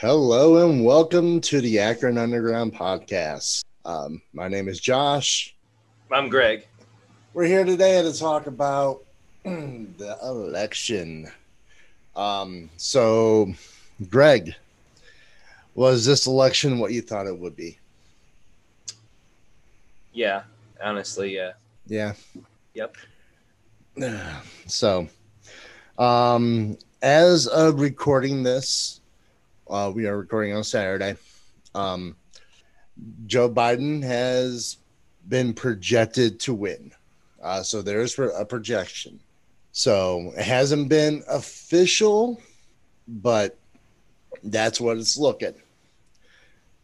Hello and welcome to the Akron Underground Podcast. My name is Josh. I'm Greg. We're here today to talk about the election. So, Greg, was this election what you thought it would be? Yeah, honestly, yeah. Yeah. Yep. So, as of recording this, we are recording on Saturday. Joe Biden has been projected to win. So there's a projection. So it hasn't been official, but that's what it's looking.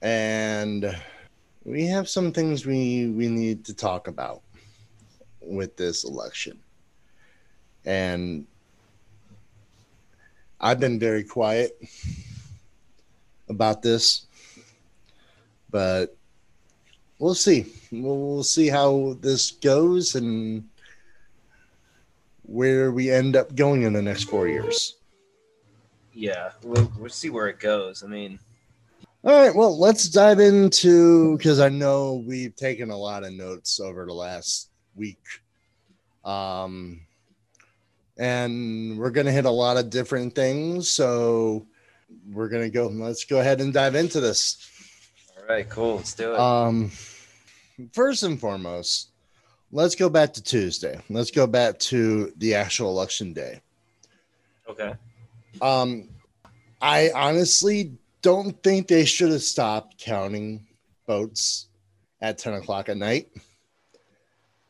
And we have some things we need to talk about with this election. And I've been very quiet about this, but we'll see. We'll see how this goes and where we end up going in the next 4 years. Yeah, we'll see where it goes. I mean, all right, well, let's dive into, because I know we've taken a lot of notes over the last week. And we're going to hit a lot of different things, so we're going to go. Let's go ahead and dive into this. All right, cool. Let's do it. First and foremost, let's go back to Tuesday. Let's go back to the actual election day. Okay. I honestly don't think they should have stopped counting votes at 10 o'clock at night.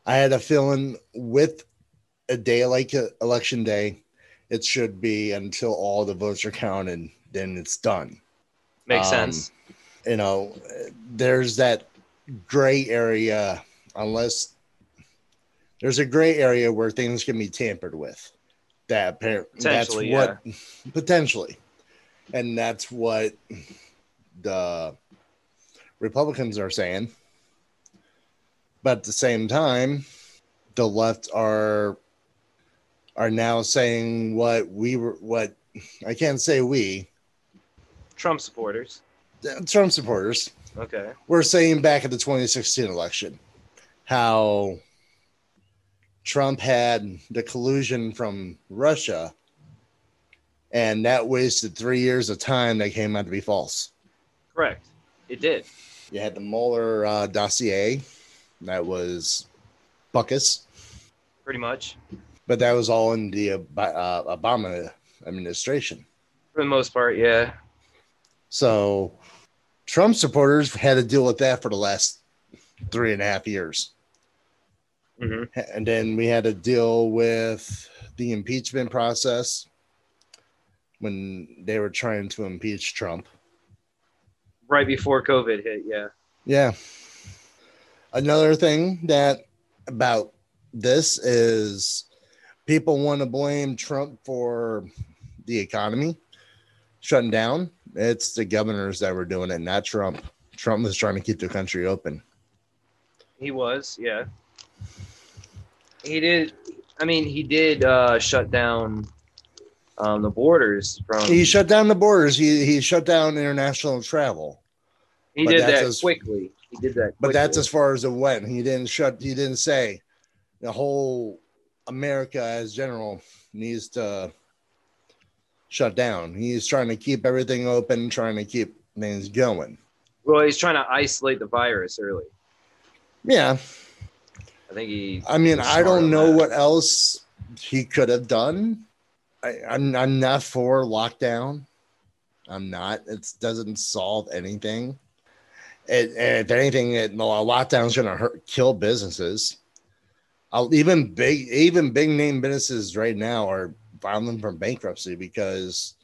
I had a feeling with a day like election day, it should be until all the votes are counted, then it's done. Makes sense. You know, there's that gray area, unless there's a gray area where things can be tampered with. That potentially, that's what, yeah. Potentially. And that's what the Republicans are saying. But at the same time, the left are now saying I can't say we. Trump supporters. Okay. We're saying back at the 2016 election how Trump had the collusion from Russia, and that wasted 3 years of time that came out to be false. Correct. It did. You had the Mueller dossier. That was Buckus. Pretty much. But that was all in the Obama administration. For the most part, yeah. So Trump supporters had to deal with that for the last 3.5 years. Mm-hmm. And then we had to deal with the impeachment process when they were trying to impeach Trump. Right before COVID hit, yeah. Yeah. Another thing that about this is people want to blame Trump for the economy shutting down. It's the governors that were doing it, not Trump. Trump was trying to keep the country open. He was, yeah. He did. I mean, he did shut down the borders. He shut down the borders. He shut down international travel. He did that quickly. He did that quickly. But that's as far as it went. He didn't say the whole America as general needs to shut down. He's trying to keep everything open, trying to keep things going. Well, he's trying to isolate the virus early. Yeah. I don't know what else he could have done. I'm not for lockdown. I'm not. It doesn't solve anything. And if anything, a lockdown is going to kill businesses. Even big name businesses right now are filing for bankruptcy because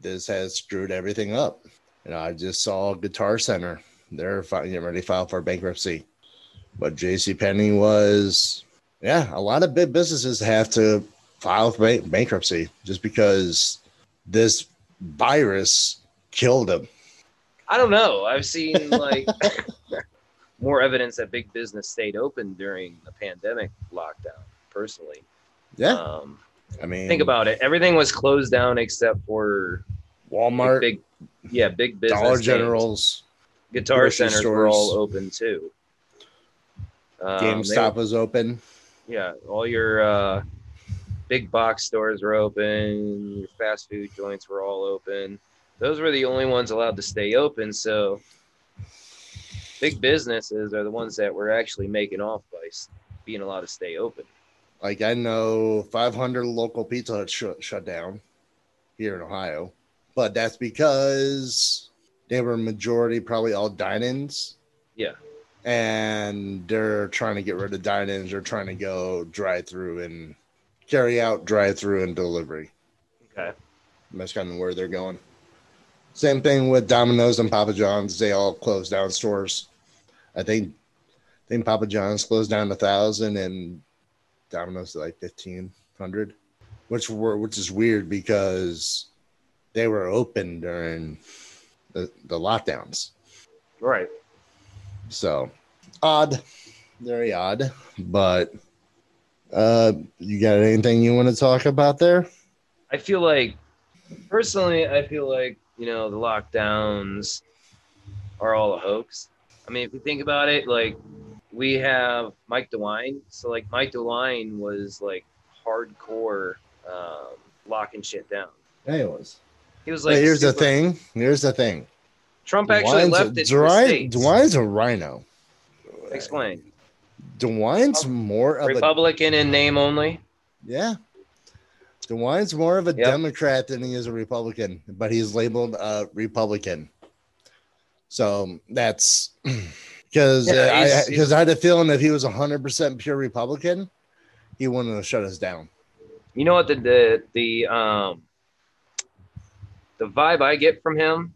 this has screwed everything up. You know, I just saw Guitar Center; they're getting ready to file for bankruptcy. But JCPenney was, yeah, a lot of big businesses have to file for bankruptcy just because this virus killed them. I don't know. I've seen more evidence that big business stayed open during the pandemic lockdown, personally. Yeah. Think about it. Everything was closed down except for Walmart, big Yeah, big business. Dollar Generals. Names. Guitar Centers stores. Were all open too. GameStop was open. Yeah, all your big box stores were open. Your fast food joints were all open. Those were the only ones allowed to stay open. So big businesses are the ones that were actually making off by being allowed to stay open. Like, I know 500 local Pizza Hut shut down here in Ohio, but that's because they were majority probably all dine-ins. Yeah. And they're trying to get rid of dine-ins. They're trying to go drive-through and carry out, drive-through and delivery. Okay. That's kind of where they're going. Same thing with Domino's and Papa John's. They all closed down stores. I think Papa John's closed down 1,000 and Domino's to like 1,500, which is weird because they were open during the lockdowns. Right. So odd, very odd. But you got anything you want to talk about there? I feel like, you know, the lockdowns are all a hoax. I mean, if you think about it, like, we have Mike DeWine. So, like, Mike DeWine was, like, hardcore locking shit down. Yeah, he was. He was like... Hey, here's the thing. Trump actually left it to the States. DeWine's a rhino. Explain. DeWine's more of a... Republican in name only? Yeah. DeWine's more of a Democrat than he is a Republican, but he's labeled a Republican. So that's because I had a feeling if he was 100% pure Republican, he wanted to shut us down. You know what the vibe I get from him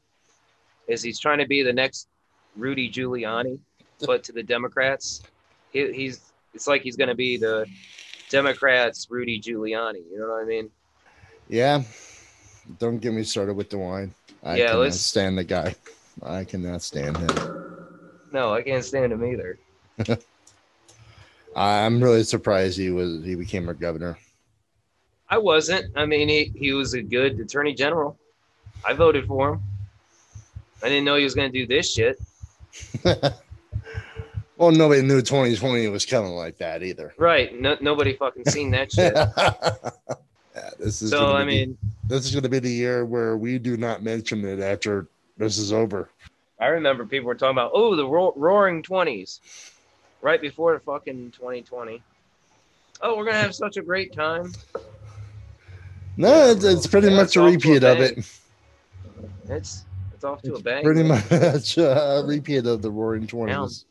is he's trying to be the next Rudy Giuliani, but to the Democrats, it's like he's going to be the Democrats, Rudy Giuliani. You know what I mean? Yeah. Don't get me started with DeWine. I cannot stand the guy. I cannot stand him. No, I can't stand him either. I'm really surprised he became our governor. I wasn't. I mean, he was a good attorney general. I voted for him. I didn't know he was going to do this shit. Well, nobody knew 2020 was coming like that either. Right. No, nobody fucking seen that shit. Yeah, this is going to be the year where we do not mention it after this is over. I remember people were talking about, the roaring 20s right before the fucking 2020. Oh, we're going to have such a great time. No, it's pretty much a repeat of it. It's off to a bang. Pretty much a repeat of the roaring 20s.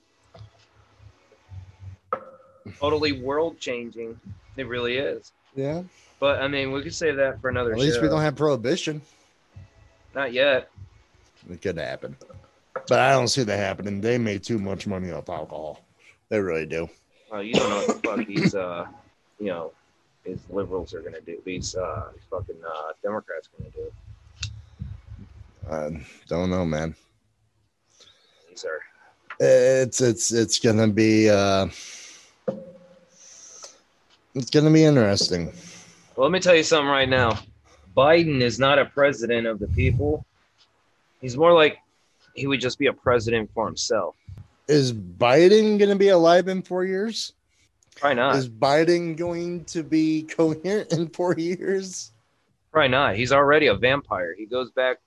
Totally world changing. It really is. Yeah. But I mean, we could save that for another show. At least we don't have prohibition. Not yet. It could happen. But I don't see that happening. They made too much money off alcohol. They really do. Well, you don't know what the fuck these liberals are gonna do. These fucking Democrats are gonna do. I don't know, man. These are. It's gonna be It's going to be interesting. Well, let me tell you something right now. Biden is not a president of the people. He's more like he would just be a president for himself. Is Biden going to be alive in 4 years? Probably not. Is Biden going to be coherent in 4 years? Probably not. He's already a vampire. He goes down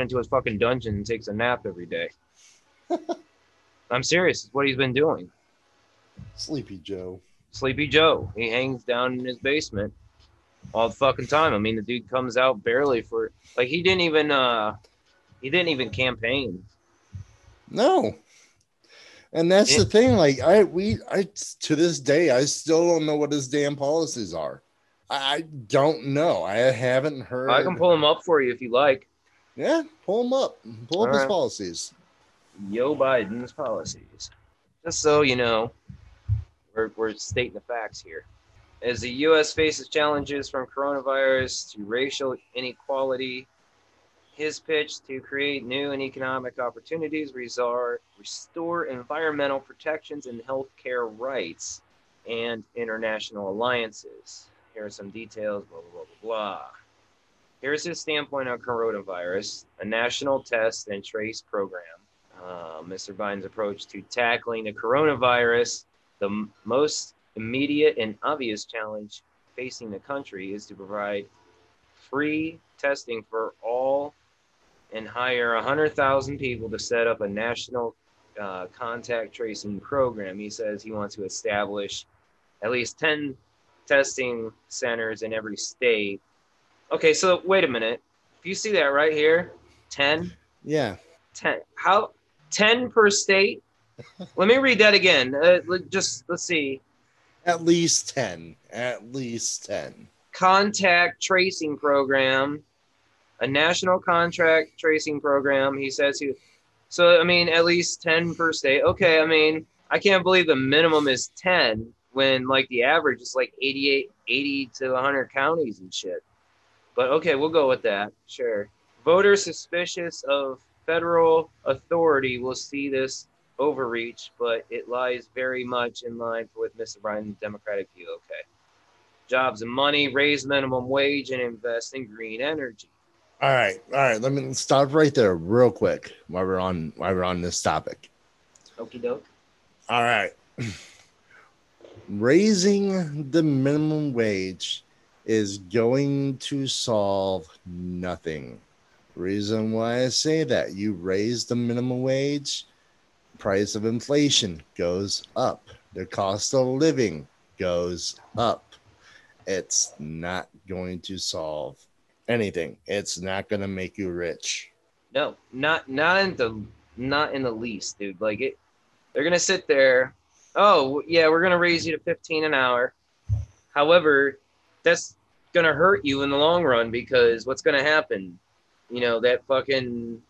into his fucking dungeon and takes a nap every day. I'm serious. It's what he's been doing. Sleepy Joe. He hangs down in his basement all the fucking time. I mean, the dude comes out barely for like he didn't even campaign. No. And that's the thing. Like I to this day, I still don't know what his damn policies are. I don't know. I haven't heard. I can pull him up for you if you like. Yeah, pull him up. Pull all up right. His policies. Yo, Biden's policies. Just so you know. We're stating the facts here. As the U.S. faces challenges from coronavirus to racial inequality, his pitch to create new and economic opportunities, restore environmental protections and health care rights, and international alliances. Here are some details, blah, blah, blah, blah, blah. Here's his standpoint on coronavirus, a national test and trace program. Mr. Biden's approach to tackling the coronavirus, the most immediate and obvious challenge facing the country is to provide free testing for all and hire 100,000 people to set up a national contact tracing program. He says he wants to establish at least 10 testing centers in every state. Okay, so wait a minute. If you see that right here, 10? Yeah. 10. How? 10 per state? Let me read that again. Let's see. At least 10. At least 10. Contact tracing program. A national contract tracing program. He says he... So, I mean, at least 10 per state. Okay, I mean, I can't believe the minimum is 10 when, like, the average is, like, 80 to 100 counties and shit. But okay, we'll go with that. Sure. Voters suspicious of federal authority will see this overreach, but it lies very much in line with Mr. Biden's Democratic view. Okay. Jobs and money, raise minimum wage, and invest in green energy. All right. Let me stop right there real quick while we're on this topic. Okie doke. All right. Raising the minimum wage is going to solve nothing. Reason why I say that, you raise the minimum wage, price of inflation goes up. The cost of living goes up. It's not going to solve anything. It's not going to make you rich. No, not in the least, dude. Like it, they're going to sit there. Oh, yeah, we're going to raise you to $15 an hour. However, that's going to hurt you in the long run because what's going to happen? You know, that fucking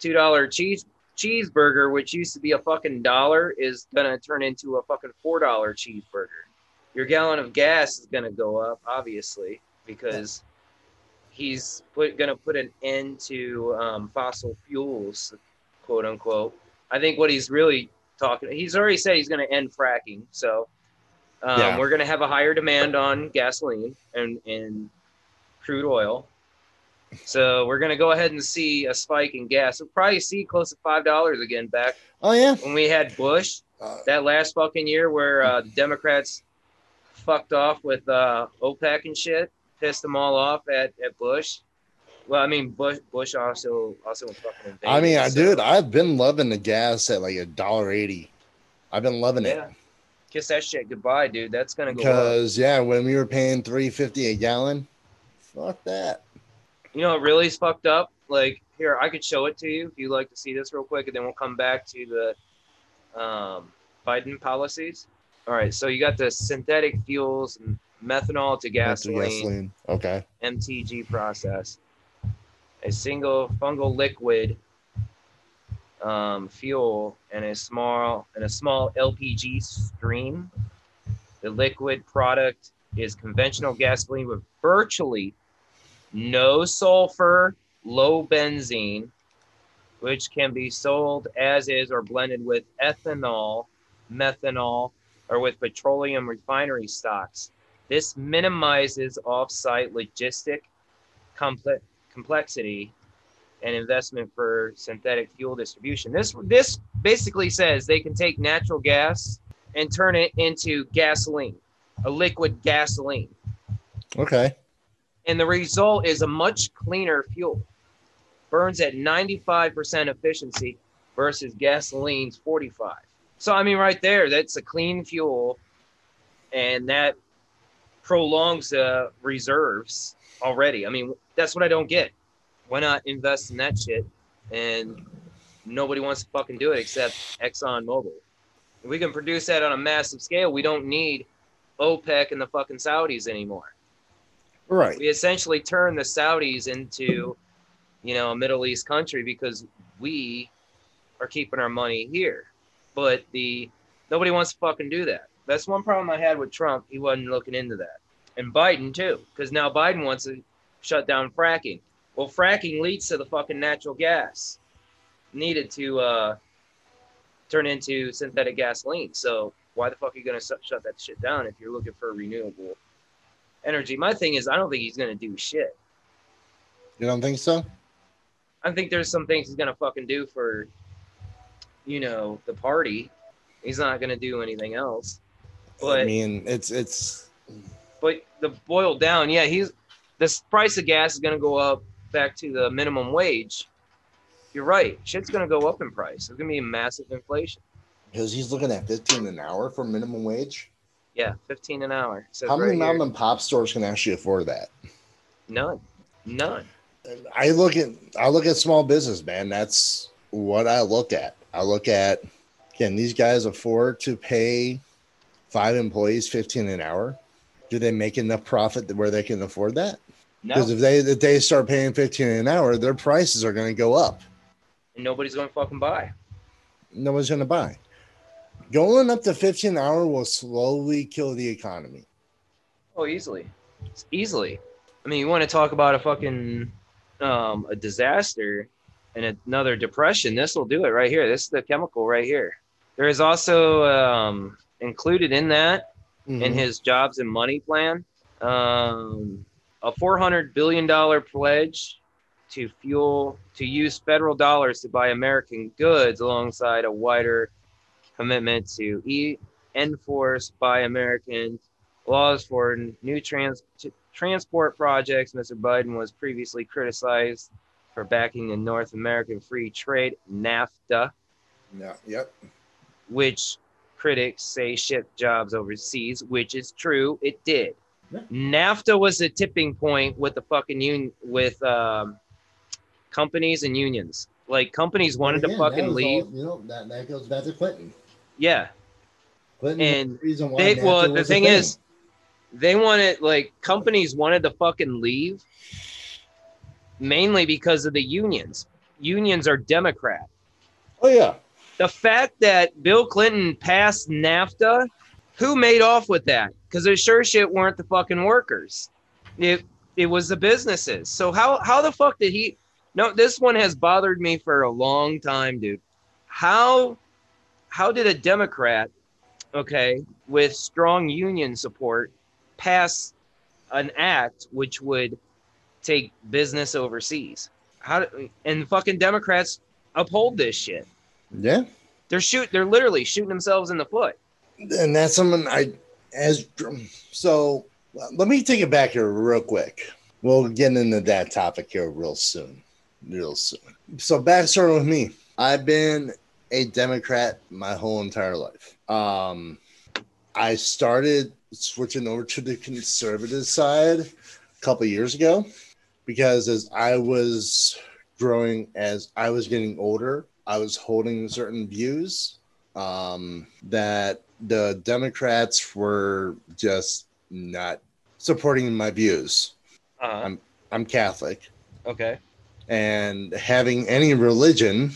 $2 cheeseburger, which used to be a fucking $1, is going to turn into a fucking $4 cheeseburger. Your gallon of gas is going to go up, obviously, because he's going to put an end to fossil fuels, quote unquote. I think what he's really talking, he's already said he's going to end fracking. So we're going to have a higher demand on gasoline and crude oil. So we're going to go ahead and see a spike in gas. We'll probably see close to $5 again back. Oh, yeah. When we had Bush, that last fucking year where the Democrats fucked off with OPEC and shit, pissed them all off at Bush. Well, I mean, Bush also fucking invaded. I mean, dude, I've been loving the gas at like $1.80. I've been loving it. Kiss that shit goodbye, dude. That's going to go up. Because, yeah, when we were paying $3.50 a gallon, fuck that. You know, it really is fucked up. Like, here, I could show it to you if you'd like to see this real quick, and then we'll come back to the Biden policies. All right, so you got the synthetic fuels, methanol to gasoline. Okay. MTG process. A single fungal liquid fuel and a small LPG stream. The liquid product is conventional gasoline with virtually no sulfur, low benzene, which can be sold as is or blended with ethanol, methanol, or with petroleum refinery stocks. This minimizes off-site logistic complexity and investment for synthetic fuel distribution. This basically says they can take natural gas and turn it into gasoline, a liquid gasoline. Okay. And the result is a much cleaner fuel. Burns at 95% efficiency versus gasoline's 45%. So, I mean, right there, that's a clean fuel, and that prolongs the reserves already. I mean, that's what I don't get. Why not invest in that shit? And nobody wants to fucking do it except ExxonMobil. If we can produce that on a massive scale, we don't need OPEC and the fucking Saudis anymore. Right. We essentially turned the Saudis into, you know, a Middle East country because we are keeping our money here. But nobody wants to fucking do that. That's one problem I had with Trump. He wasn't looking into that. And Biden, too, because now Biden wants to shut down fracking. Well, fracking leads to the fucking natural gas needed to turn into synthetic gasoline. So why the fuck are you going to shut that shit down if you're looking for renewable energy? My thing is, I don't think he's going to do shit. You don't think so? I think there's some things he's going to fucking do for, you know, the party. He's not going to do anything else. But I mean, it's. But the boiled down, yeah, this price of gas is going to go up back to the minimum wage. You're right. Shit's going to go up in price. There's going to be a massive inflation. Because he's looking at $15 an hour for minimum wage? Yeah, $15 an hour. How many mom and pop stores can actually afford that? None. I look at small business, man. That's what I look at. I look at, can these guys afford to pay 5 employees $15 an hour? Do they make enough profit where they can afford that? No. Because if they start paying $15 an hour, their prices are going to go up. And nobody's going to fucking buy. Nobody's going to buy. Going up to $15 an hour will slowly kill the economy. Oh, easily. It's easily. I mean, you want to talk about a fucking a disaster and another depression. This will do it right here. This is the chemical right here. There is also included in that, in his jobs and money plan, a $400 billion pledge to use federal dollars to buy American goods alongside a wider commitment to enforce by American laws for new transport projects. Mr. Biden was previously criticized for backing the North American Free Trade, NAFTA. Yeah, yep. Which critics say shipped jobs overseas, which is true. It did. Yeah. NAFTA was the tipping point with the fucking companies and unions. Like, companies wanted to fucking leave. All, you know, that goes back to Clinton. Yeah. Clinton and the why they, well, the thing is, they wanted, like, companies wanted to fucking leave mainly because of the unions. Unions are Democrat. Oh, yeah. The fact that Bill Clinton passed NAFTA, who made off with that? Because they sure shit weren't the fucking workers. It was the businesses. So how the fuck did he... No, this one has bothered me for a long time, dude. How did a Democrat, okay, with strong union support pass an act which would take business overseas? And fucking Democrats uphold this shit. Yeah. They're literally shooting themselves in the foot. And that's something so let me take it back here real quick. We'll get into that topic here real soon. So back starting with me. I've been a Democrat my whole entire life. I started switching over to the conservative side a couple years ago because as I was growing, as I was getting older, I was holding certain views that the Democrats were just not supporting my views. Uh-huh. I'm Catholic. Okay. And having any religion,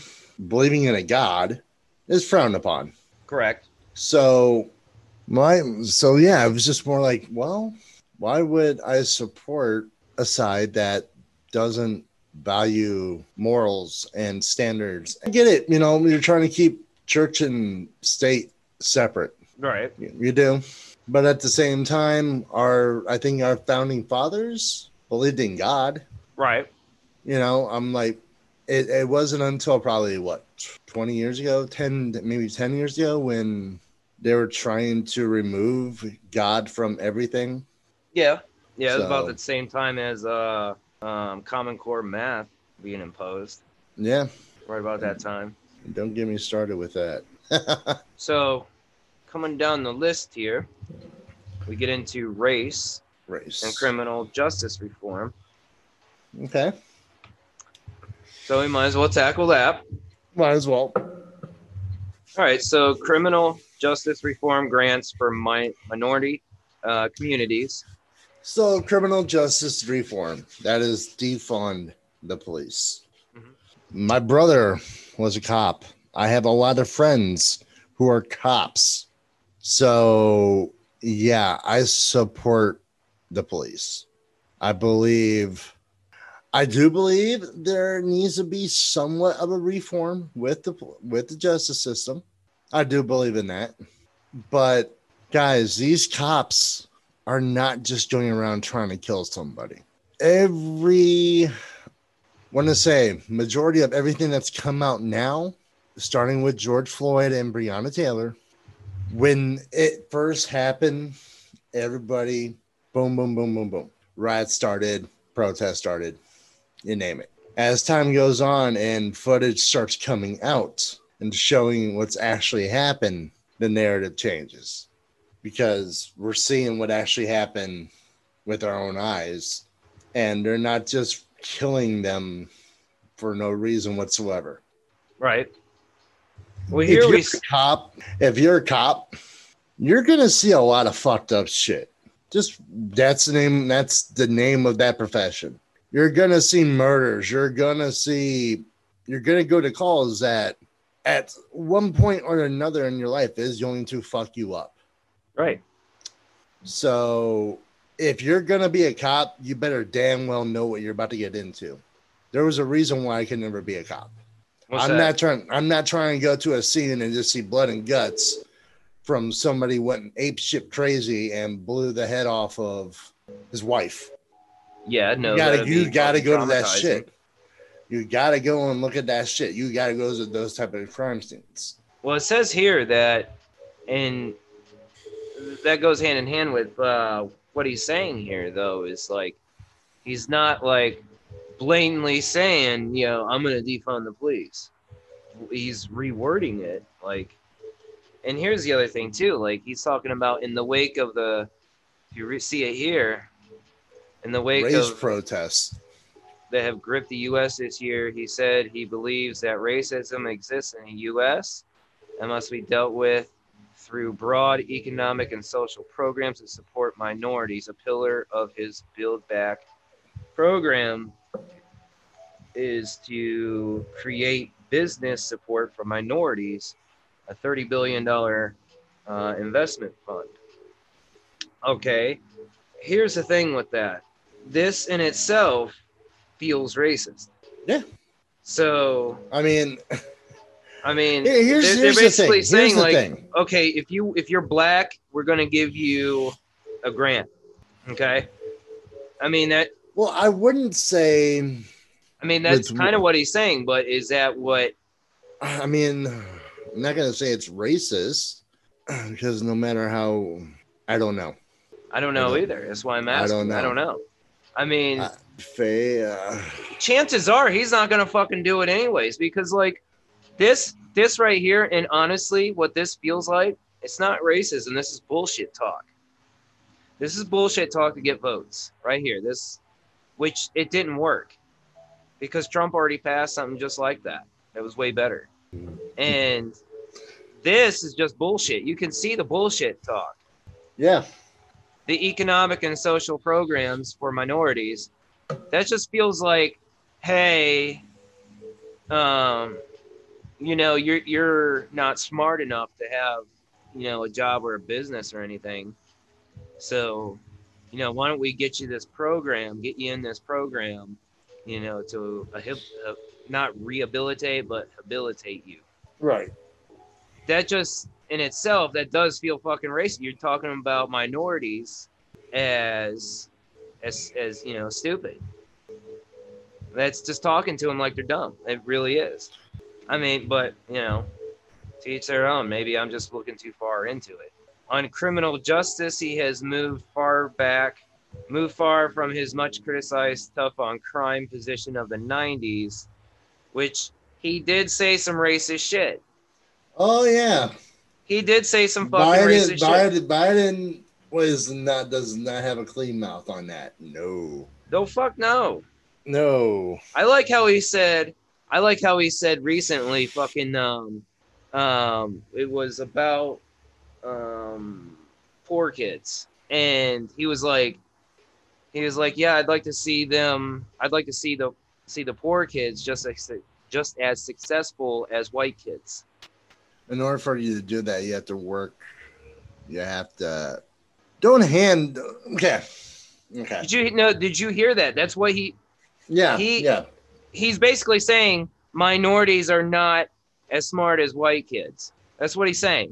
believing in a god, is frowned upon. Correct. So yeah, it was just more like, well, why would I support a side that doesn't value morals and standards? I get it. You know, you're trying to keep church and state separate. Right. You do. But at the same time, I think our founding fathers believed in God. Right. You know, I'm like, it wasn't until probably, 10 years ago when they were trying to remove God from everything. Yeah. Yeah, so, it was about the same time as Common Core math being imposed. Yeah. Right about that time. Don't get me started with that. So, coming down the list here, we get into race and criminal justice reform. Okay. So we might as well tackle that. Might as well. All right. So criminal justice reform grants for minority communities. So criminal justice reform. That is defund the police. Mm-hmm. My brother was a cop. I have a lot of friends who are cops. So, yeah, I support the police. I do believe there needs to be somewhat of a reform with the justice system. I do believe in that. But, guys, these cops are not just going around trying to kill somebody. Every want to say majority of everything that's come out now, starting with George Floyd and Breonna Taylor, when it first happened, everybody, boom, boom, boom, boom, boom. Riots started, protests started, you name it. As time goes on and footage starts coming out and showing what's actually happened, the narrative changes because we're seeing what actually happened with our own eyes, and they're not just killing them for no reason whatsoever. Right. Well, here if you're a cop, you're going to see a lot of fucked up shit. Just that's the name of that profession. You're going to see murders. You're going to go to calls that at one point or another in your life is going to fuck you up. Right. So if you're going to be a cop, you better damn well know what you're about to get into. There was a reason why I could never be a cop. I'm not trying to go to a scene and just see blood and guts from somebody went apeshit crazy and blew the head off of his wife. Yeah, no. You gotta go to that shit. You gotta go and look at that shit. You gotta go to those type of crime scenes. Well, it says here that, and that goes hand in hand with what he's saying here, though, is like he's not like blatantly saying, you know, I'm gonna defund the police. He's rewording it like. And here's the other thing too, like he's talking about in the wake of the, if you see it here, in the wake of protests that have gripped the U.S. this year, he said he believes that racism exists in the U.S. and must be dealt with through broad economic and social programs that support minorities. A pillar of his Build Back program is to create business support for minorities, a $30 billion investment fund. Okay, here's the thing with that. This in itself feels racist. Yeah. So I mean, here's they're basically the saying like, okay, if you're black, we're gonna give you a grant. Okay. I mean that. Well, I wouldn't say. I mean that's kind of what he's saying, but is that what? I mean, I'm not going to say it's racist because no matter how, I don't know either. That's why I'm asking. I don't know. I mean, chances are he's not going to fucking do it anyways, because like this right here. And honestly, what this feels like, it's not racism. This is bullshit talk. This is bullshit talk to get votes right here. Which it didn't work because Trump already passed something just like that. That was way better. And this is just bullshit. You can see the bullshit talk. Yeah. The economic and social programs for minorities. That just feels like, hey, you know, you're not smart enough to have, you know, a job or a business or anything. So, you know, why don't we get you this program, get you in this program, you know, to not rehabilitate, but habilitate you. Right. That just in itself, that does feel fucking racist. You're talking about minorities as you know, stupid. That's just talking to them like they're dumb. It really is. I mean, but you know, to each their own. Maybe I'm just looking too far into it. On criminal justice, he has moved far from his much criticized tough on crime position of the 90s, which he did say some racist shit. Oh, yeah. He did say some fucking racist shit. Biden does not have a clean mouth on that. No. No, fuck no. No. I like how he said recently fucking, it was about poor kids. And he was like, yeah, I'd like to see the poor kids just as successful as white kids. In order for you to do that, you have to work. You have to Okay. Did you hear that? That's what he. Yeah. He's basically saying minorities are not as smart as white kids. That's what he's saying.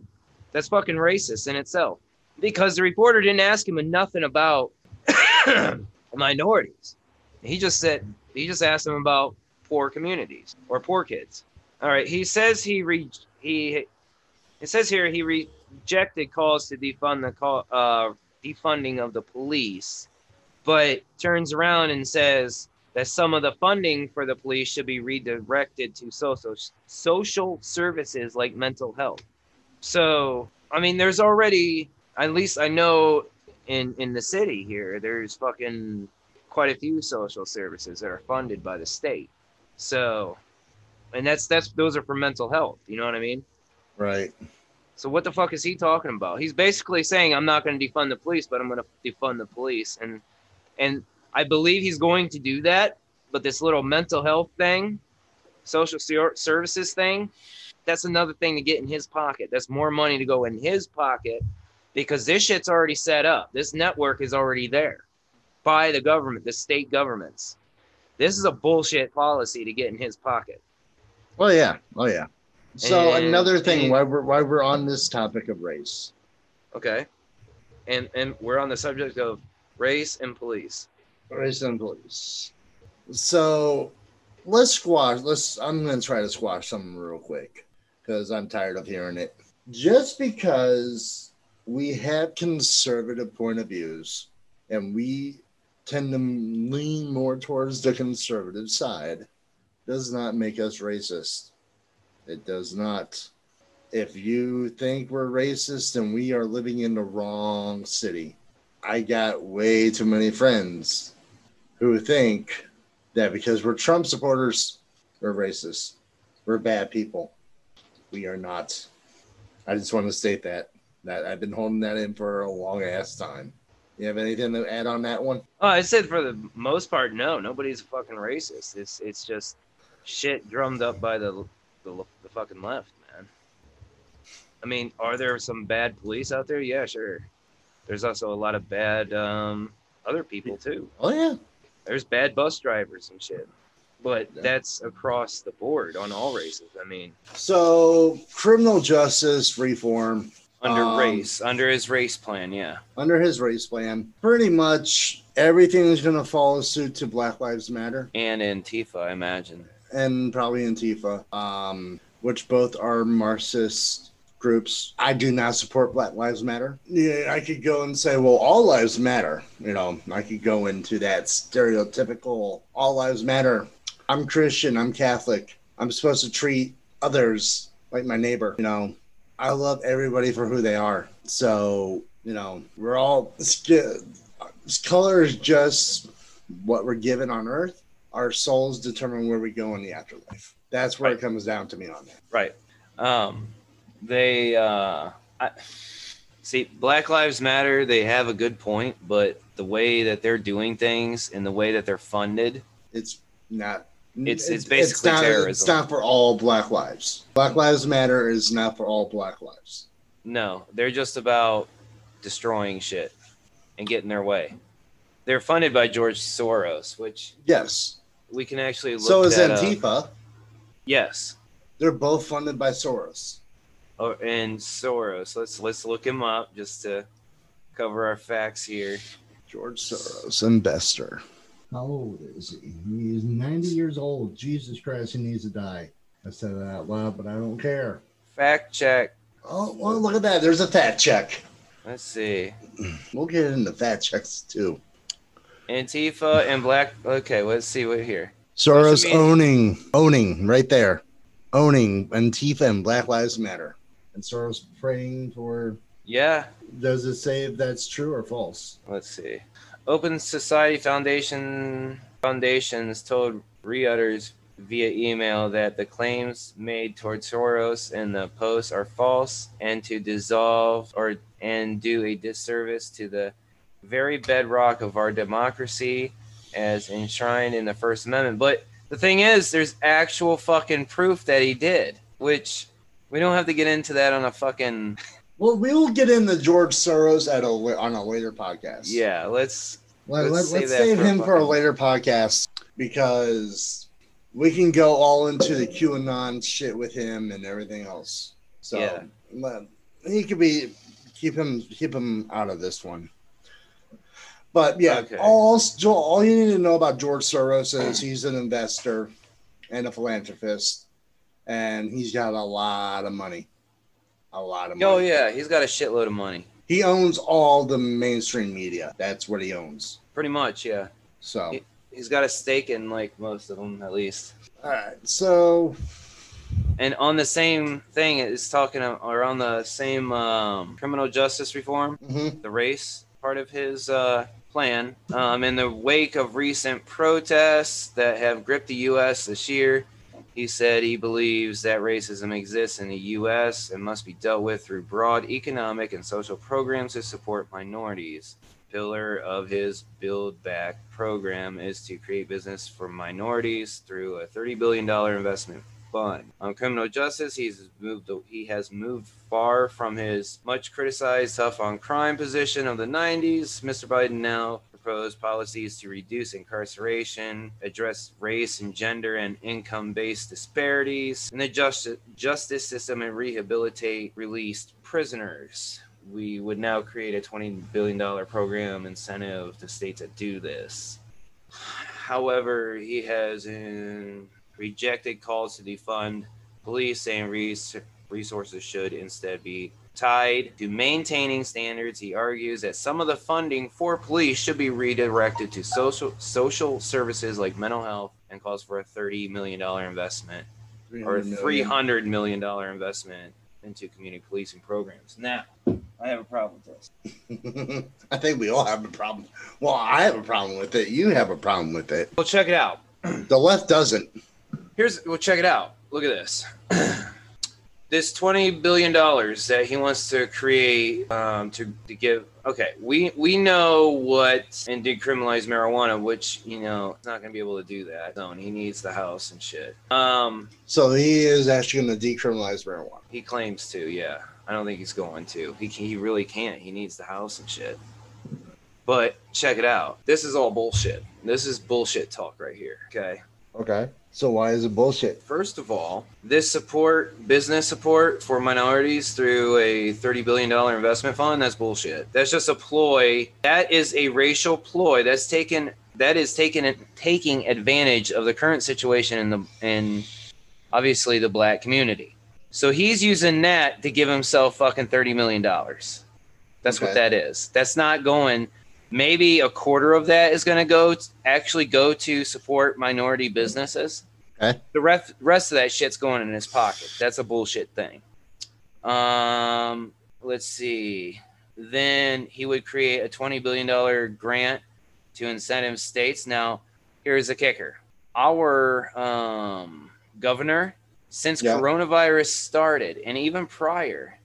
That's fucking racist in itself. Because the reporter didn't ask him nothing about minorities. He just asked him about poor communities or poor kids. All right. He says he rejected calls to defund the defunding of the police, but turns around and says that some of the funding for the police should be redirected to social services like mental health. So, I mean, there's already, at least I know in the city here, there's fucking quite a few social services that are funded by the state. So, and those are for mental health. You know what I mean? Right. So what the fuck is he talking about? He's basically saying, I'm not going to defund the police, but I'm going to defund the police. And I believe he's going to do that. But this little mental health thing, social services thing, that's another thing to get in his pocket. That's more money to go in his pocket because this shit's already set up. This network is already there by the government, the state governments. This is a bullshit policy to get in his pocket. Well, yeah. Oh, yeah. So another thing, why we're on this topic of race. Okay. And we're on the subject of race and police. Race and police. So I'm going to try to squash something real quick because I'm tired of hearing it. Just because we have conservative point of views and we tend to lean more towards the conservative side does not make us racist. It does not. If you think we're racist, then we are living in the wrong city. I got way too many friends who think that because we're Trump supporters, we're racist. We're bad people. We are not. I just want to state that I've been holding that in for a long ass time. You have anything to add on that one? Oh, I said for the most part, no. Nobody's fucking racist. It's just shit drummed up by the fucking left, man. I mean, are there some bad police out there? Yeah, sure. There's also a lot of bad other people too. Oh yeah. There's bad bus drivers and shit. But that's across the board on all races. I mean, so criminal justice reform under his race plan, yeah. Under his race plan, pretty much everything is going to follow suit to Black Lives Matter and Antifa, I imagine. And probably Antifa, which both are Marxist groups. I do not support Black Lives Matter. Yeah, I could go and say, well, all lives matter. You know, I could go into that stereotypical all lives matter. I'm Christian. I'm Catholic. I'm supposed to treat others like my neighbor. You know, I love everybody for who they are. So, you know, we're all color is just what we're given on earth. Our souls determine where we go in the afterlife. That's where it comes down to me on that. Right. See, Black Lives Matter, they have a good point, but the way that they're doing things and the way that they're funded, it's basically terrorism. It's not for all Black lives. Black Lives Matter is not for all Black lives. No, they're just about destroying shit and getting their way. They're funded by George Soros, which yes, we can actually look at. So is Antifa. Yes. They're both funded by Soros. Oh, and Soros. Let's look him up just to cover our facts here. George Soros, investor. How old is he? He's 90 years old. Jesus Christ, he needs to die. I said that out loud, but I don't care. Fact check. Oh, well, look at that. There's a fact check. Let's see. We'll get into fact checks too. Antifa and Black. Okay, let's see what here. Soros owning right there, owning Antifa and Black Lives Matter, and Soros praying for. Yeah. Does it say if that's true or false? Let's see. Open Society Foundations told Reuters via email that the claims made toward Soros in the post are false and to dissolve and do a disservice to the very bedrock of our democracy as enshrined in the First Amendment. But the thing is, there's actual fucking proof that he did, which we don't have to get into that on a fucking... Well, we'll get into George Soros on a later podcast. Yeah, let's save him for a later podcast because we can go all into the QAnon shit with him and everything else. So yeah. Keep him out of this one. But yeah, okay. All you need to know about George Soros is he's an investor. and a philanthropist, and he's got a lot of money. A lot of money. Oh, yeah. He's got a shitload of money. He owns all the mainstream media. That's what he owns. Pretty much, yeah. So he's got a stake in, like, most of them, at least. All right. So. And on the same thing, it's talking around the same criminal justice reform, the race part of his plan. In the wake of recent protests that have gripped the U.S. this year, he said he believes that racism exists in the U.S. and must be dealt with through broad economic and social programs to support minorities. Pillar of his Build Back program is to create business for minorities through a $30 billion investment fund. On criminal justice, he has moved far from his much criticized tough on crime position of the 90s. Mr. Biden now proposed policies to reduce incarceration, address race and gender and income-based disparities in the justice system, and rehabilitate released prisoners. We would now create a $20 billion program incentive to states that do this. However, he has rejected calls to defund police, saying resources should instead be tied to maintaining standards. He argues that some of the funding for police should be redirected to social services like mental health, and calls for a $30 million investment or a $300 million investment into community policing programs. Now, I have a problem with this. I think we all have a problem. Well, I have a problem with it. You have a problem with it. Well, check it out. The left doesn't. Well, check it out. Look at this. This $20 billion that he wants to create to give. Okay, we know what, and decriminalize marijuana, which, you know, it's not going to be able to do that. No, and he needs the House and shit. So he is actually going to decriminalize marijuana. He claims to, yeah. I don't think he's going to. He really can't. He needs the House and shit. But check it out. This is all bullshit. This is bullshit talk right here. Okay. Okay. So why is it bullshit? First of all, this business support for minorities through a $30 billion investment fund, that's bullshit. That's just a ploy. That is a racial ploy. That is taking advantage of the current situation in obviously the black community. So he's using that to give himself fucking $30 million. That's okay. What that is. That's not going. Maybe a quarter of that is going to actually go to support minority businesses. Okay. The rest of that shit's going in his pocket. That's a bullshit thing. Let's see. Then he would create a $20 billion grant to incentive states. Now, here's the kicker. Our governor, since coronavirus started, and even prior,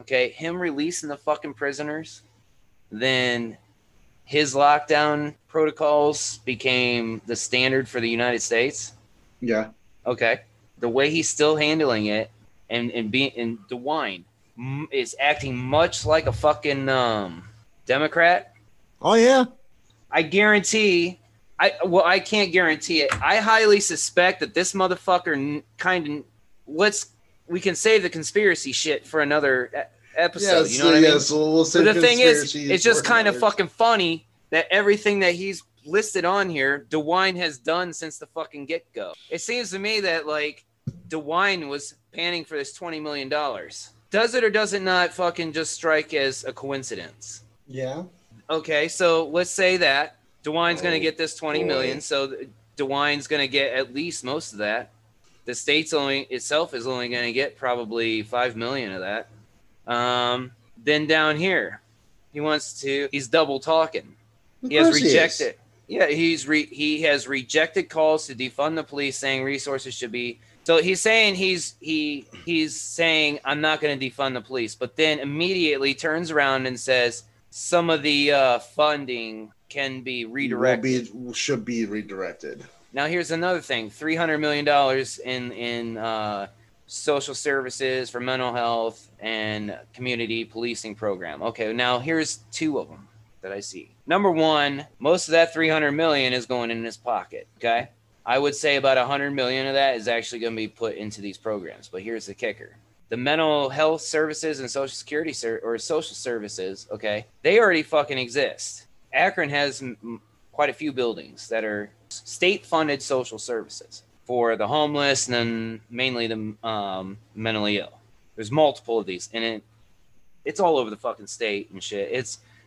okay, him releasing the fucking prisoners, then his lockdown protocols became the standard for the United States. Yeah. Okay. The way he's still handling it, and DeWine is acting much like a fucking Democrat. Oh yeah. I can't guarantee it. I highly suspect that this motherfucker we can save the conspiracy shit for another episode, you know what I mean? Yeah, so we'll say, but the thing is, it's just kind of fucking funny that everything that he's listed on here, DeWine has done since the fucking get-go. It seems to me that, like, DeWine was panning for this $20 million. Does it or does it not fucking just strike as a coincidence? Yeah. Okay, so let's say that DeWine's going to get this $20 million, so DeWine's going to get at least most of that. The state's only going to get probably $5 million of that. Then down here, he's double talking. He has rejected calls to defund the police, saying resources should be. So he's saying I'm not going to defund the police, but then immediately turns around and says some of the funding can be redirected. Should be redirected. Now here's another thing: $300 million in social services for mental health and community policing program. Okay, now here's two of them that I see. Number one, most of that $300 million is going in his pocket. Okay, I would say about $100 million of that is actually going to be put into these programs. But here's the kicker: the mental health services and social security or social services. Okay, they already fucking exist. Akron has quite a few buildings that are state-funded social services. for the homeless, and then mainly the mentally ill. There's multiple of these, and it's all over the fucking state and shit.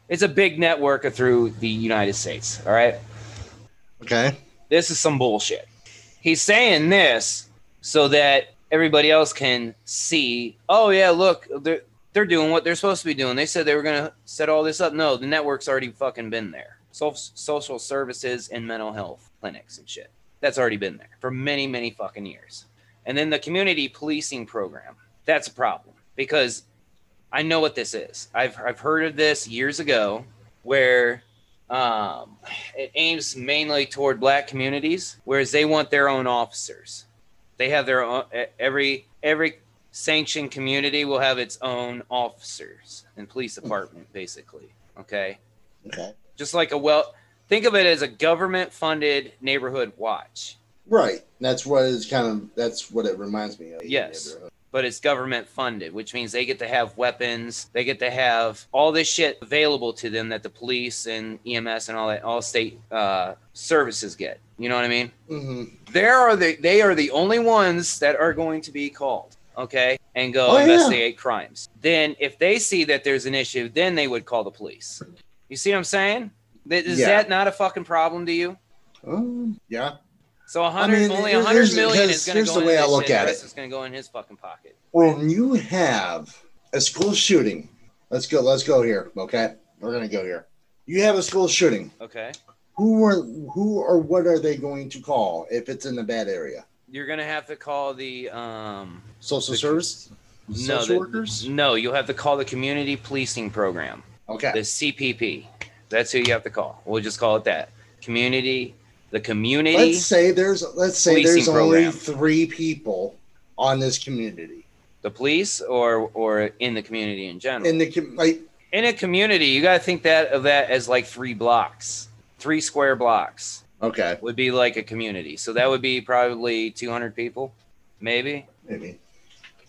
It's a big network through the United States. All right. Okay. This is some bullshit. He's saying this so that everybody else can see, oh yeah, look, they're doing what they're supposed to be doing. They said they were going to set all this up. No, the network's already fucking been there. Social services and mental health clinics and shit. That's already been there for many, many fucking years. And then the community policing program. That's a problem because I know what this is. I've heard of this years ago where it aims mainly toward black communities, whereas they want their own officers. They have their own, every sanctioned community will have its own officers and police department, basically. Okay. Just like think of it as a government-funded neighborhood watch. Right. That's what it reminds me of. Yes. But it's government funded, which means they get to have weapons. They get to have all this shit available to them that the police and EMS and all state services get. You know what I mean? Mm-hmm. They are the only ones that are going to be called, okay, and go investigate crimes. Then if they see that there's an issue, then they would call the police. You see what I'm saying? Is that not a fucking problem to you? Yeah. So only $100 million is going to go in his pocket. The rest is going to go in his fucking pocket. When you have a school shooting, let's go here, okay? We're going to go here. You have a school shooting. Okay. What are they going to call if it's in a bad area? You're going to have to call the service? Social workers? No, you'll have to call the community policing program. Okay. The CPP. That's who you have to call. We'll just call it that. The community. Let's say there's only 3 people on this community. The police, or in the community in general. In a community, you got to think of that as like 3 square blocks. Okay, would be like a community. So that would be probably 200 people, maybe.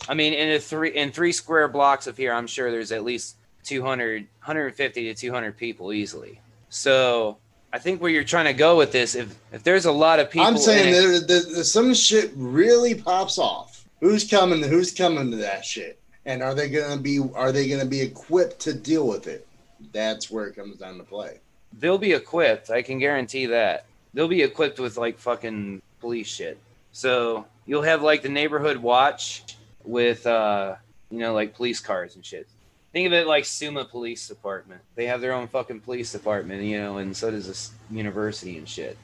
I mean, in three square blocks of here, I'm sure there's at least 150 to 200 people easily. So. I think where you're trying to go with this, if there's a lot of people, I'm saying there's some shit really pops off. Who's coming to that shit? And are they gonna be equipped to deal with it? That's where it comes down to play. They'll be equipped. I can guarantee that. They'll be equipped with like fucking police shit. So you'll have like the neighborhood watch with like police cars and shit. Think of it like Suma Police Department. They have their own fucking police department, and so does this university and shit.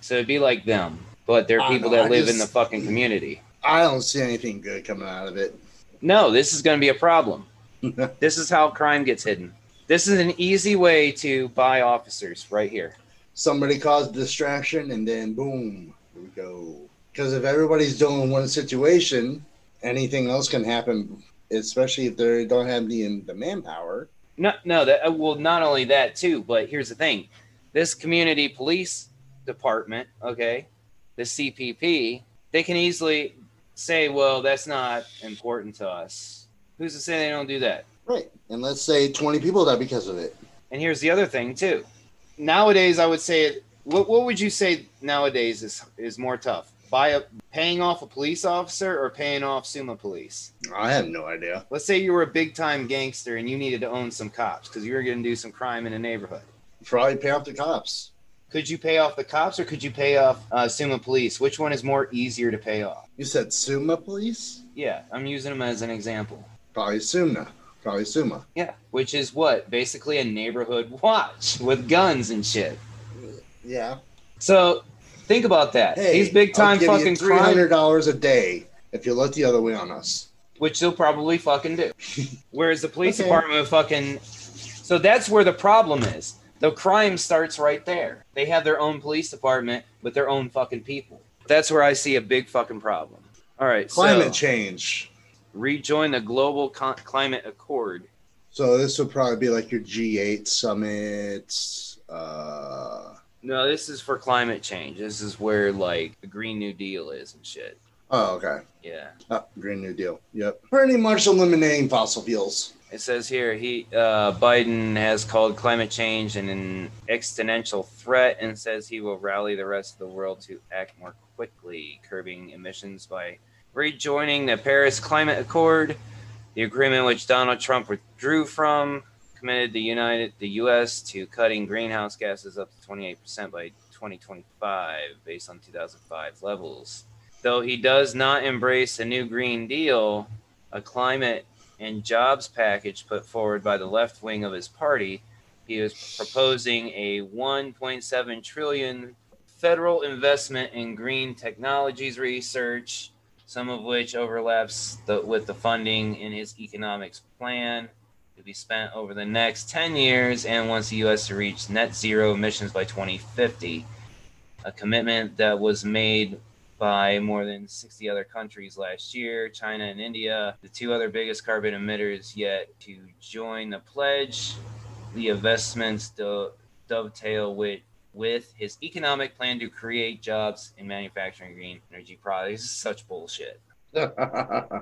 So it'd be like them, but they're people that live in the fucking community. I don't see anything good coming out of it. No, this is going to be a problem. This is how crime gets hidden. This is an easy way to buy officers right here. Somebody caused distraction, and then boom, here we go. Because if everybody's dealing with one situation, anything else can happen. Especially if they don't have the manpower. No. Not only that too, but here's the thing: this community police department, okay, the CPP, they can easily say, "Well, that's not important to us." Who's to say they don't do that? Right, and let's say 20 people die because of it. And here's the other thing too: nowadays, I would say, what would you say nowadays is more tough? Paying off a police officer or paying off Suma Police? I have no idea. Let's say you were a big-time gangster and you needed to own some cops because you were going to do some crime in a neighborhood. Probably pay off the cops. Could you pay off the cops or could you pay off Suma Police? Which one is more easier to pay off? You said Suma Police? Yeah, I'm using them as an example. Probably Suma. Yeah, which is what? Basically a neighborhood watch with guns and shit. Yeah. So... think about that. Hey, these big time fucking $300 a day if you look the other way on us, which they'll probably fucking do. Whereas the police department fucking, so that's where the problem is. The crime starts right there. They have their own police department with their own fucking people. That's where I see a big fucking problem. All right, climate change. Rejoin the global climate accord. So this will probably be like your G8 summits. No, this is for climate change. This is where, like, the Green New Deal is and shit. Oh, okay. Yeah. Green New Deal. Yep. Pretty much eliminating fossil fuels. It says here Biden has called climate change an existential threat and says he will rally the rest of the world to act more quickly, curbing emissions by rejoining the Paris Climate Accord, the agreement which Donald Trump withdrew from, committed the U.S. to cutting greenhouse gases up to 28% by 2025 based on 2005 levels. Though he does not embrace a new Green Deal, a climate and jobs package put forward by the left wing of his party, he is proposing a $1.7 trillion federal investment in green technologies research, some of which overlaps with the funding in his economics plan to be spent over the next 10 years and wants the U.S. to reach net zero emissions by 2050, a commitment that was made by more than 60 other countries last year, China and India, the two other biggest carbon emitters yet to join the pledge. The investments dovetail with his economic plan to create jobs in manufacturing green energy products. This is such bullshit.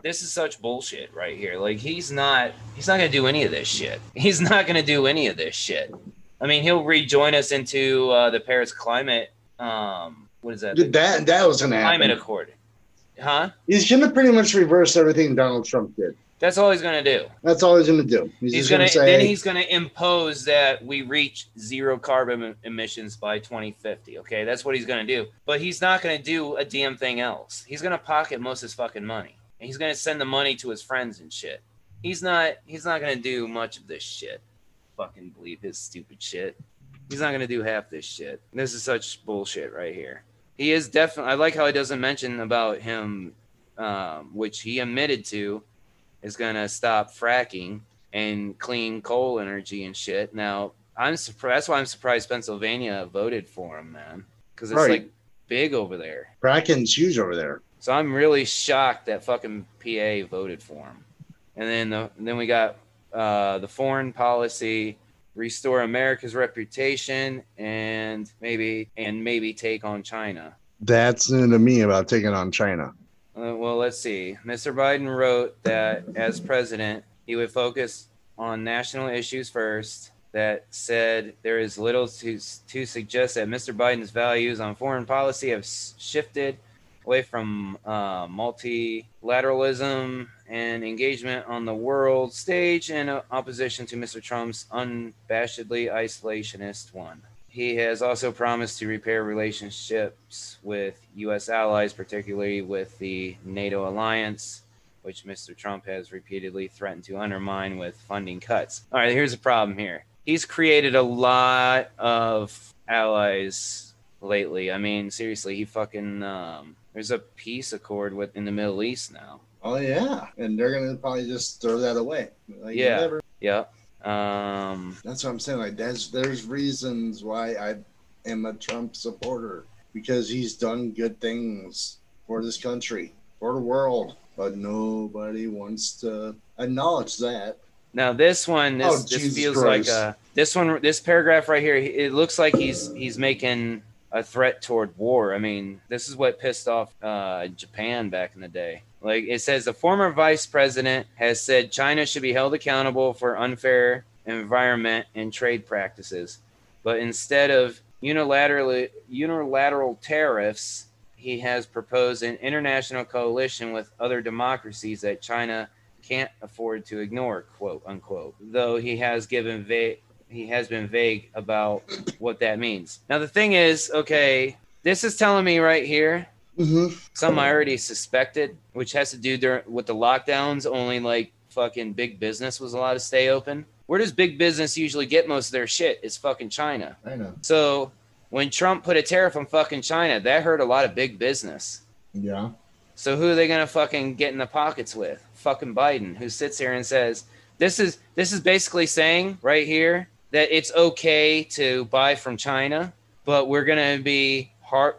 This is such bullshit right here. Like, he's not going to do any of this shit. He's not going to do any of this shit. I mean, he'll rejoin us into the Paris climate what is that? That was an climate accord, huh? He's gonna pretty much reverse everything Donald Trump did. That's all he's gonna do. That's all he's gonna do. He's gonna say, then he's gonna impose that we reach zero carbon emissions by 2050. Okay, that's what he's gonna do. But he's not gonna do a damn thing else. He's gonna pocket most of his fucking money, and he's gonna send the money to his friends and shit. He's not gonna do much of this shit. Fucking believe his stupid shit. He's not gonna do half this shit. This is such bullshit right here. He is definitely. I like how he doesn't mention about him, which he admitted to, is gonna stop fracking and clean coal energy and shit. Now I'm surprised. That's why I'm surprised Pennsylvania voted for him, man, because it's like big over there. Fracking's huge over there. So I'm really shocked that fucking PA voted for him. And then we got the foreign policy. Restore America's reputation and maybe take on China. That's new to me about taking on China. Well, let's see. Mr. Biden wrote that as president, he would focus on national issues first. That said, there is little to suggest that Mr. Biden's values on foreign policy have shifted away from multilateralism and engagement on the world stage in opposition to Mr. Trump's unabashedly isolationist one. He has also promised to repair relationships with U.S. allies, particularly with the NATO alliance, which Mr. Trump has repeatedly threatened to undermine with funding cuts. All right, here's the problem here. He's created a lot of allies lately. I mean, seriously, he fucking... there's a peace accord in the Middle East now. Oh, yeah. And they're going to probably just throw that away. Like, yeah. Whatever. Yeah. That's what I'm saying. Like, there's reasons why I am a Trump supporter, because he's done good things for this country, for the world. But nobody wants to acknowledge that. Now, this one, this feels Christ. Like this one. This paragraph right here, it looks like he's making a threat toward war. I mean, this is what pissed off Japan back in the day. Like, it says, the former vice president has said China should be held accountable for unfair environment and trade practices. But instead of unilateral tariffs, he has proposed an international coalition with other democracies that China can't afford to ignore, quote unquote, though he has given he has been vague about what that means. Now, the thing is, okay, this is telling me right here, mm-hmm. Some I already suspected, which has to do with the lockdowns. Only like fucking big business was allowed to stay open. Where does big business usually get most of their shit? It's fucking China. I know. So when Trump put a tariff on fucking China, that hurt a lot of big business. Yeah. So who are they gonna fucking get in the pockets with? Fucking Biden, who sits here and says this is basically saying right here that it's okay to buy from China, but we're gonna be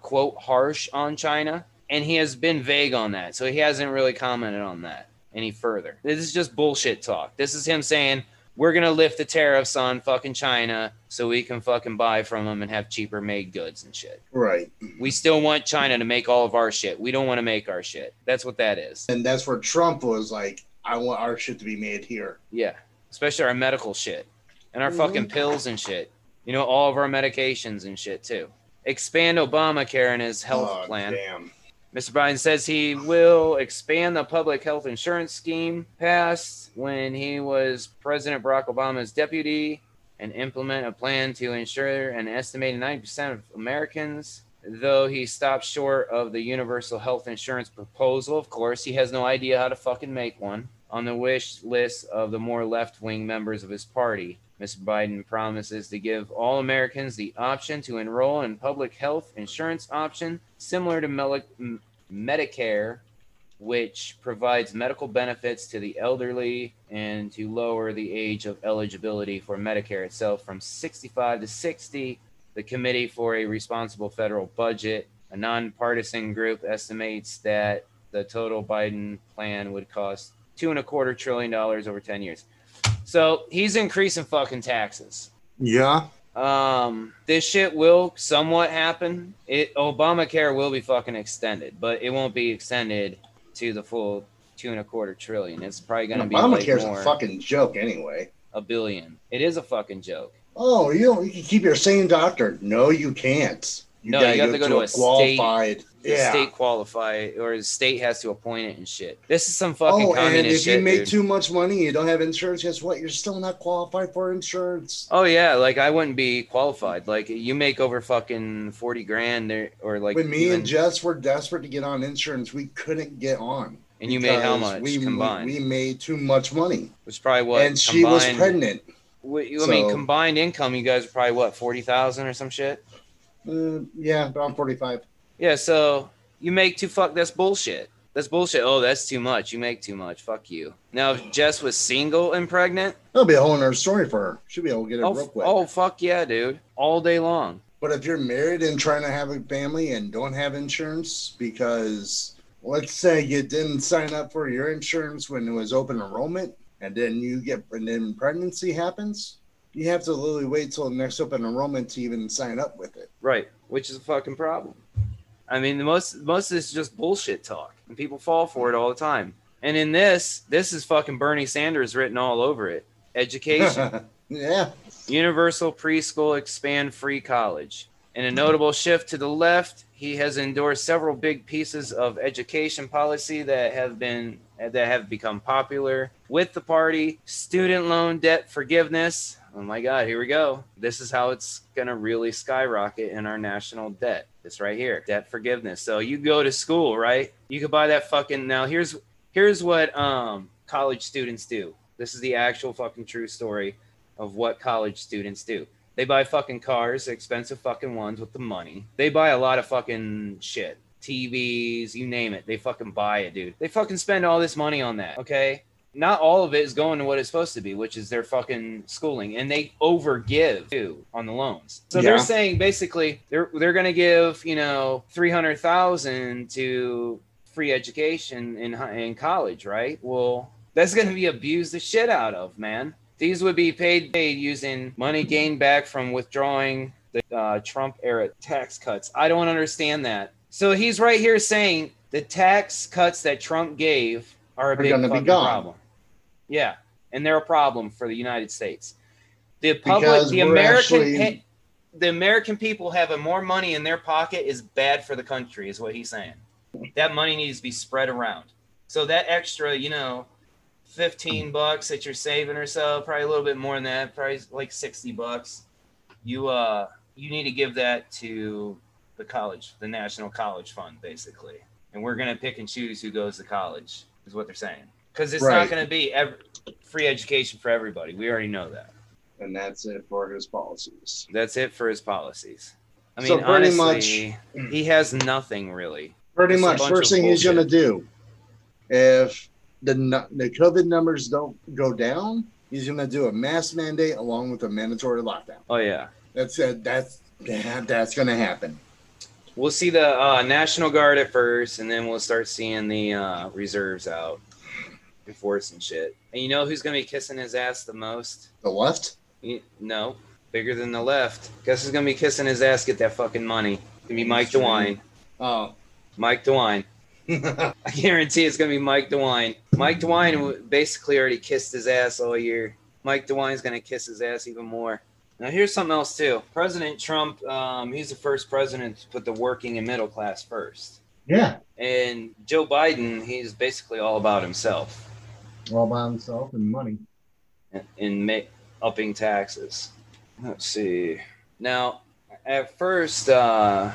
quote harsh on China, and he has been vague on that, so he hasn't really commented on that any further. This is just bullshit talk. This is him saying, we're going to lift the tariffs on fucking China so we can fucking buy from them and have cheaper made goods and shit. Right. We still want China to make all of our shit. We don't want to make our shit. That's what that is. And that's where Trump was like, I want our shit to be made here. Yeah. Especially our medical shit and our fucking pills and shit. You know, all of our medications and shit too. Expand Obamacare and his health plan. Damn. Mr. Biden says he will expand the public health insurance scheme passed when he was President Barack Obama's deputy and implement a plan to ensure an estimated 90% of Americans, though he stopped short of the universal health insurance proposal. Of course, he has no idea how to fucking make one. On the wish list of the more left-wing members of his party, Mr. Biden promises to give all Americans the option to enroll in public health insurance option similar to Medicare, which provides medical benefits to the elderly and to lower the age of eligibility for Medicare itself from 65 to 60. The Committee for a Responsible Federal Budget, a nonpartisan group, estimates that the total Biden plan would cost $2.25 trillion over 10 years. So he's increasing fucking taxes. Yeah. This shit will somewhat happen. Obamacare will be fucking extended, but it won't be extended to the full $2.25 trillion. It's probably going to be Obamacare's like a fucking joke anyway. $1 billion. It is a fucking joke. Oh, you can keep your same doctor. No, you can't. You have to go to a state qualified, or the state has to appoint it and shit. This is some fucking communist shit. And if you make too much money, you don't have insurance, guess what? You're still not qualified for insurance. Oh, yeah. Like, I wouldn't be qualified. Like, you make over fucking 40 grand or like. When me and Jess were desperate to get on insurance, we couldn't get on. And you made how much combined? We made too much money. Which probably what? And she was pregnant. Combined income, you guys are probably what, 40,000 or some shit? Yeah, but I'm 45. Yeah, so you make too fuck. That's bullshit. That's bullshit. Oh, that's too much. You make too much. Fuck you. Now, if Jess was single and pregnant, that'll be a whole other story for her. She'll be able to get it real quick. Oh, fuck yeah, dude. All day long. But if you're married and trying to have a family and don't have insurance because, let's say you didn't sign up for your insurance when it was open enrollment, and then pregnancy happens. You have to literally wait till the next open enrollment to even sign up with it. Right, which is a fucking problem. I mean, most of this is just bullshit talk, and people fall for it all the time. And in this is fucking Bernie Sanders written all over it. Education. Yeah. Universal preschool, expand free college. In a notable shift to the left, he has endorsed several big pieces of education policy that have become popular with the party. Student loan debt forgiveness. Oh my God, here we go. This is how it's going to really skyrocket in our national debt. This right here, debt forgiveness. So you go to school, right? You could buy that fucking... Now, here's what college students do. This is the actual fucking true story of what college students do. They buy fucking cars, expensive fucking ones with the money. They buy a lot of fucking shit. TVs, you name it. They fucking buy it, dude. They fucking spend all this money on that, okay? Not all of it is going to what it's supposed to be, which is their fucking schooling, and they overgive too on the loans. So yeah. They're saying basically they're going to give, you know, $300,000 to free education in college, right? Well, that's going to be abused the shit out of, man. These would be paid using money gained back from withdrawing the Trump era tax cuts. I don't understand that. So he's right here saying the tax cuts that Trump gave are a big fucking problem. Yeah, and they're a problem for the United States. The American people having more money in their pocket is bad for the country, is what he's saying. That money needs to be spread around. So that extra, you know, $15 that you're saving or so, probably a little bit more than that, probably like $60. You need to give that to the National College Fund, basically. And we're going to pick and choose who goes to college, is what they're saying. Because it's not going to be free education for everybody. We already know that. And that's it for his policies. I mean, so honestly, he has nothing really. Pretty much. First thing he's going to do, if the COVID numbers don't go down, he's going to do a mass mandate along with a mandatory lockdown. Oh, yeah. That's going to happen. We'll see the National Guard at first, and then we'll start seeing the reserves out. and force and shit. And you know who's going to be kissing his ass the most? The left? No. Bigger than the left. Guess who's going to be kissing his ass? Get that fucking money. It's going to be Mike DeWine. Oh. Mike DeWine. I guarantee it's going to be Mike DeWine. Mike DeWine basically already kissed his ass all year. Mike DeWine's going to kiss his ass even more. Now, here's something else, too. President Trump, he's the first president to put the working and middle class first. Yeah. And Joe Biden, he's basically all about himself. All about himself and money. And upping taxes. Let's see. Now, at first the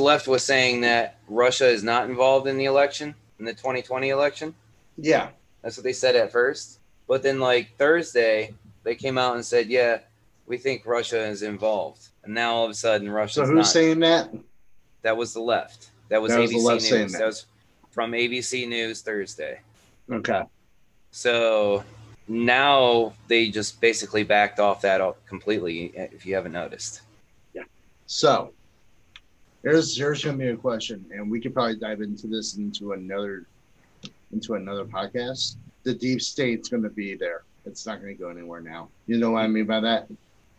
left was saying that Russia is not involved in the election, in the 2020 election. Yeah. That's what they said at first. But then, like, Thursday, they came out and said, yeah, we think Russia is involved. And now all of a sudden Russia's not. So who's saying that? That was the left. That was ABC News. That was from ABC News Thursday. Okay. So now they just basically backed off that completely, if you haven't noticed. Yeah. So there's going to be a question, and we could probably dive into this into another podcast. The deep state's going to be there. It's not going to go anywhere now. You know what I mean by that?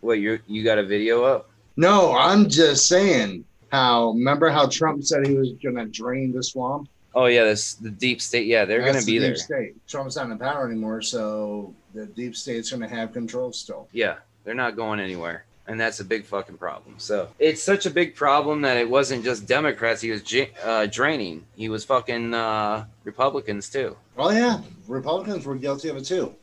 Wait, you got a video up? No, I'm just saying how. Remember how Trump said he was going to drain the swamp? Oh yeah, that's the deep state. Yeah, they're going to be there. Deep state. Trump's not in power anymore, so the deep state's going to have control still. Yeah, they're not going anywhere, and that's a big fucking problem. So it's such a big problem that it wasn't just Democrats he was draining. He was fucking Republicans too. Oh yeah, Republicans were guilty of it too.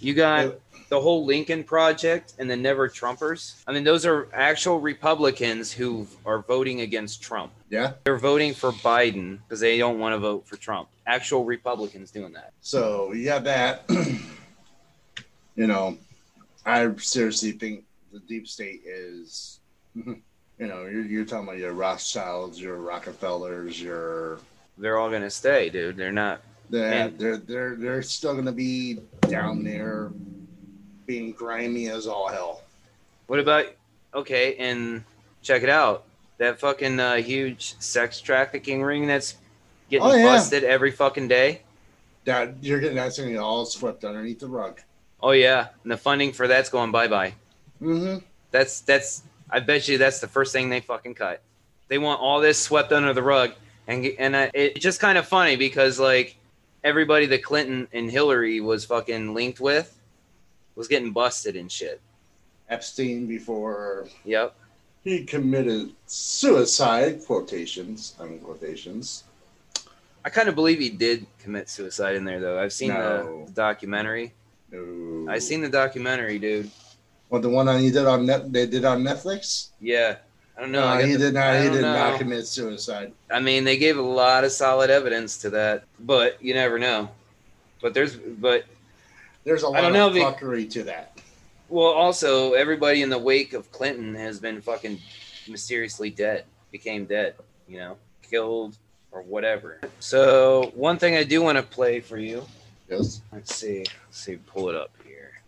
You got the whole Lincoln Project and the Never Trumpers. I mean, those are actual Republicans who are voting against Trump. Yeah. They're voting for Biden because they don't want to vote for Trump. Actual Republicans doing that. So, yeah, that, you know, I seriously think the deep state is, you know, you're talking about your Rothschilds, your Rockefellers, your... They're all going to stay, dude. They're not... They're still gonna be down there, being grimy as all hell. What about okay? And check it out, that fucking huge sex trafficking ring that's getting busted every fucking day. That that's gonna get all swept underneath the rug. Oh yeah, and the funding for that's going bye bye. Mm-hmm. That's I bet you that's the first thing they fucking cut. They want all this swept under the rug, and it's just kind of funny because like. Everybody that Clinton and Hillary was fucking linked with was getting busted and shit. Epstein before yep. He committed suicide, quotations. I kind of believe he did commit suicide in there, though. I've seen the documentary. No. I've seen the documentary, dude. What, the one on they did on Netflix? Yeah. I don't know. No, he did not commit suicide. I mean, they gave a lot of solid evidence to that, but you never know. But there's a lot of fuckery to that. Well, also, everybody in the wake of Clinton has been fucking mysteriously dead, became dead, you know, killed or whatever. So one thing I do want to play for you. Yes. Let's see. Pull it up here.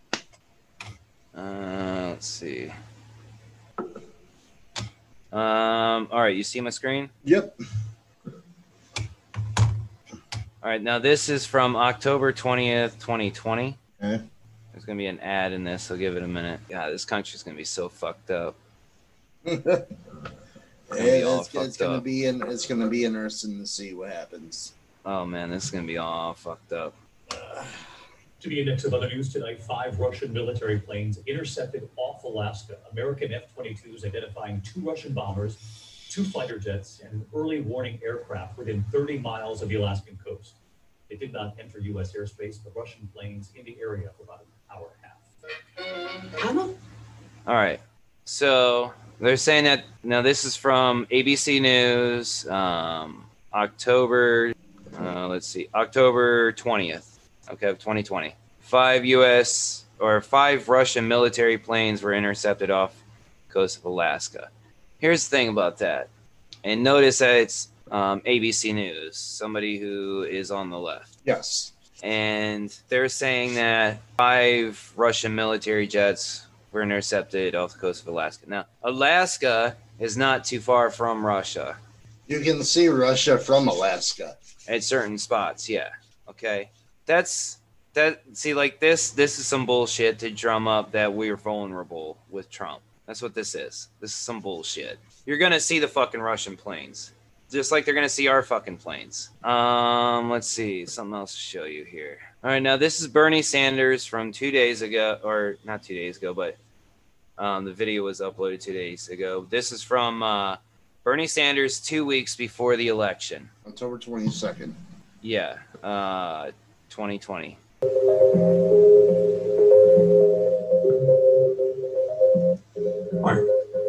Let's see. All right, you see my screen? Yep. All right, now this is from October 20th, 2020. Okay. There's going to be an ad in this. I'll give it a minute. God, this country's going to be so fucked up. It's going to be interesting to see what happens. Oh, man, this is going to be all fucked up. To the index of other news tonight, 5 Russian military planes intercepted off Alaska. American F-22s identifying 2 Russian bombers, 2 fighter jets, and an early warning aircraft within 30 miles of the Alaskan coast. They did not enter U.S. airspace, but Russian planes in the area for about an hour and a half. All right. So they're saying that now this is from ABC News, October 20th. Okay, of 2020. 5 Russian military planes were intercepted off the coast of Alaska. Here's the thing about that. And notice that it's ABC News, somebody who is on the left. Yes. And they're saying that 5 Russian military jets were intercepted off the coast of Alaska. Now, Alaska is not too far from Russia. You can see Russia from Alaska. At certain spots, yeah. Okay. This is some bullshit to drum up that we're vulnerable with Trump. That's what this is. This is some bullshit. You're going to see the fucking Russian planes, just like they're going to see our fucking planes. Let's see. Something else to show you here. All right. Now, this is Bernie Sanders from 2 days ago, or not 2 days ago, but the video was uploaded 2 days ago. This is from Bernie Sanders 2 weeks before the election. October 22nd. Yeah. 2020.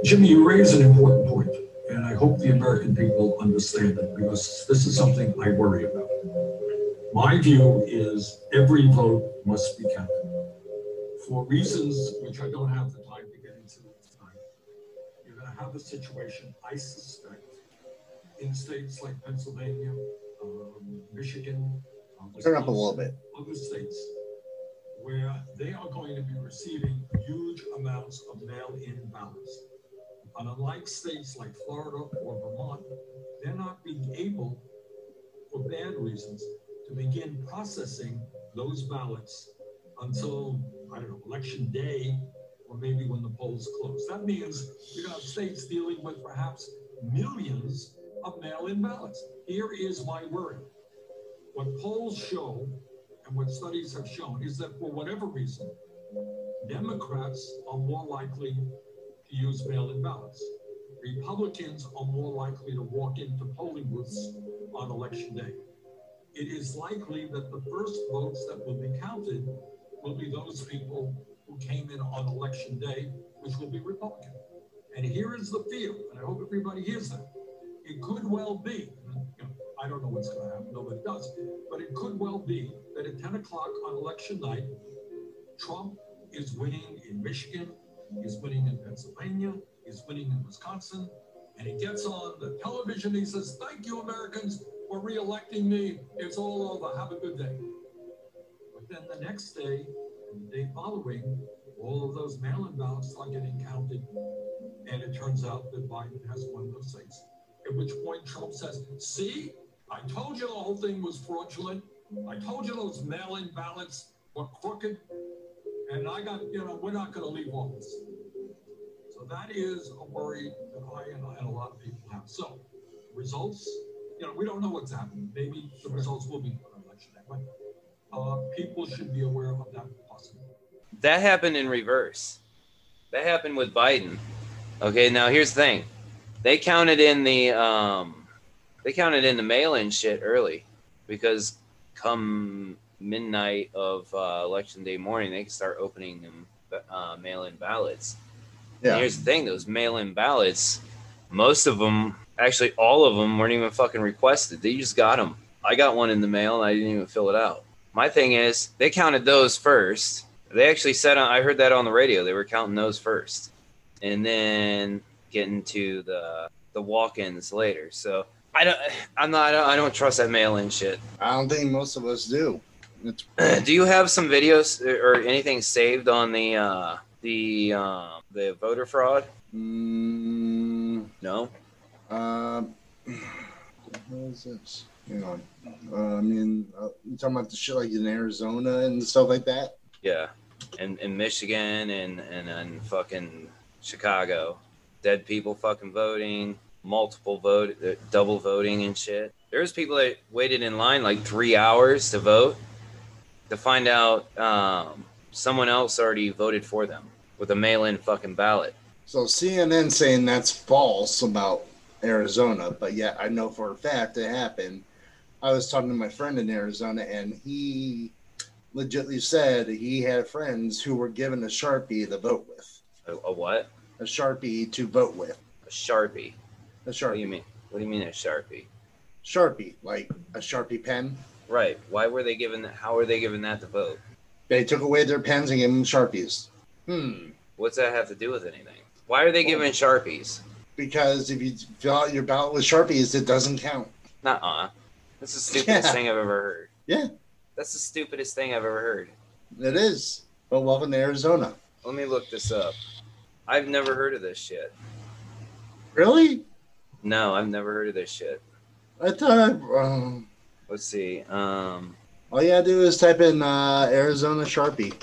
Jimmy, you raise an important point, and I hope the American people understand it, because this is something I worry about. My view is every vote must be counted. For reasons which I don't have the time to get into tonight, you're going to have a situation, I suspect, in states like Pennsylvania, Michigan, turn up a little bit. Other states where they are going to be receiving huge amounts of mail-in ballots. And unlike states like Florida or Vermont, they're not being able, for bad reasons, to begin processing those ballots until, I don't know, election day, or maybe when the polls close. That means you have states dealing with perhaps millions of mail-in ballots. Here is my worry. What polls show and what studies have shown is that for whatever reason, Democrats are more likely to use mail-in ballots. Republicans are more likely to walk into polling booths on election day. It is likely that the first votes that will be counted will be those people who came in on election day, which will be Republican. And here is the fear, and I hope everybody hears that. It could well be, I don't know what's going to happen, nobody does, but it could well be that at 10 o'clock on election night, Trump is winning in Michigan, he's winning in Pennsylvania, he's winning in Wisconsin, and he gets on the television, he says, thank you, Americans, for re-electing me, it's all over, have a good day. But then the next day, and the day following, all of those mail-in ballots are getting counted, and it turns out that Biden has won those states. At which point Trump says, see, I told you the whole thing was fraudulent, I told you those mail-in ballots were crooked, and I got, we're not going to leave office. So that is a worry that I and a lot of people have. So results, we don't know what's happening. Maybe the results will be on election day, but people should be aware of that possibility. That happened in reverse. That happened with Biden. Okay, now here's the thing. They counted in the mail-in shit early, because come midnight of election day morning, they can start opening them mail-in ballots. Yeah. And here's the thing, those mail-in ballots, most of them, actually all of them, weren't even fucking requested. They just got them. I got one in the mail and I didn't even fill it out. My thing is, they counted those first. They actually said, I heard that on the radio, they were counting those first and then getting to the walk-ins later. So I don't trust that mail-in shit. I don't think most of us do. Do you have some videos or anything saved on the voter fraud? No. What is this? Hang on. You talking about the shit like in Arizona and stuff like that? Yeah, and in Michigan and fucking Chicago, dead people fucking voting, double voting and shit. There's people that waited in line like 3 hours to vote, to find out someone else already voted for them with a mail-in fucking ballot. So CNN saying that's false about Arizona, but yet I know for a fact it happened. I was talking to my friend in Arizona, and he legitimately said he had friends who were given a Sharpie to vote with. A what? A Sharpie to vote with. A Sharpie? A Sharpie. What do you mean? What do you mean a Sharpie? Sharpie, like a Sharpie pen. Right. Why were they given that? How were they given that to vote? They took away their pens and gave them Sharpies. What's that have to do with anything? Why are they giving Sharpies? Because if you fill out your ballot with Sharpies, it doesn't count. Nuh-uh. That's the stupidest thing I've ever heard. Yeah. That's the stupidest thing I've ever heard. It is. But welcome to Arizona. Let me look this up. I've never heard of this shit. Really? No, I've never heard of this shit. I thought. Let's see. All you gotta do is type in Arizona Sharpie.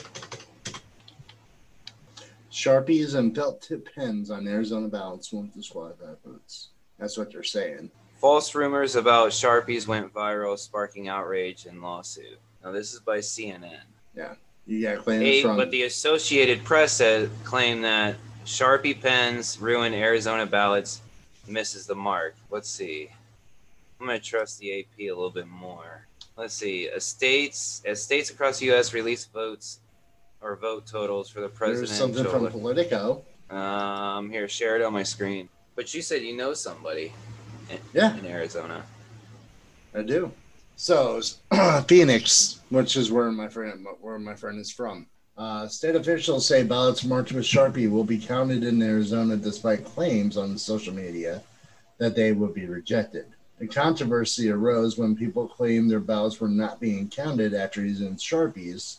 Sharpies and belt tip pens on Arizona ballots won't disqualify votes. That's what they're saying. False rumors about Sharpies went viral, sparking outrage and lawsuit. Now, this is by CNN. Yeah. You got claims from... But the Associated Press claimed that Sharpie pens ruin Arizona ballots, misses the mark. Let's see. I'm going to trust the AP a little bit more. Let's see. As states across the U.S. release votes or vote totals for the presidential... There's something from Politico. Here, share it on my screen. But you said you know somebody in Arizona. I do. So Phoenix, which is where my friend is from, state officials say ballots marked with Sharpie will be counted in Arizona, despite claims on social media that they would be rejected. The controversy arose when people claimed their ballots were not being counted after using Sharpies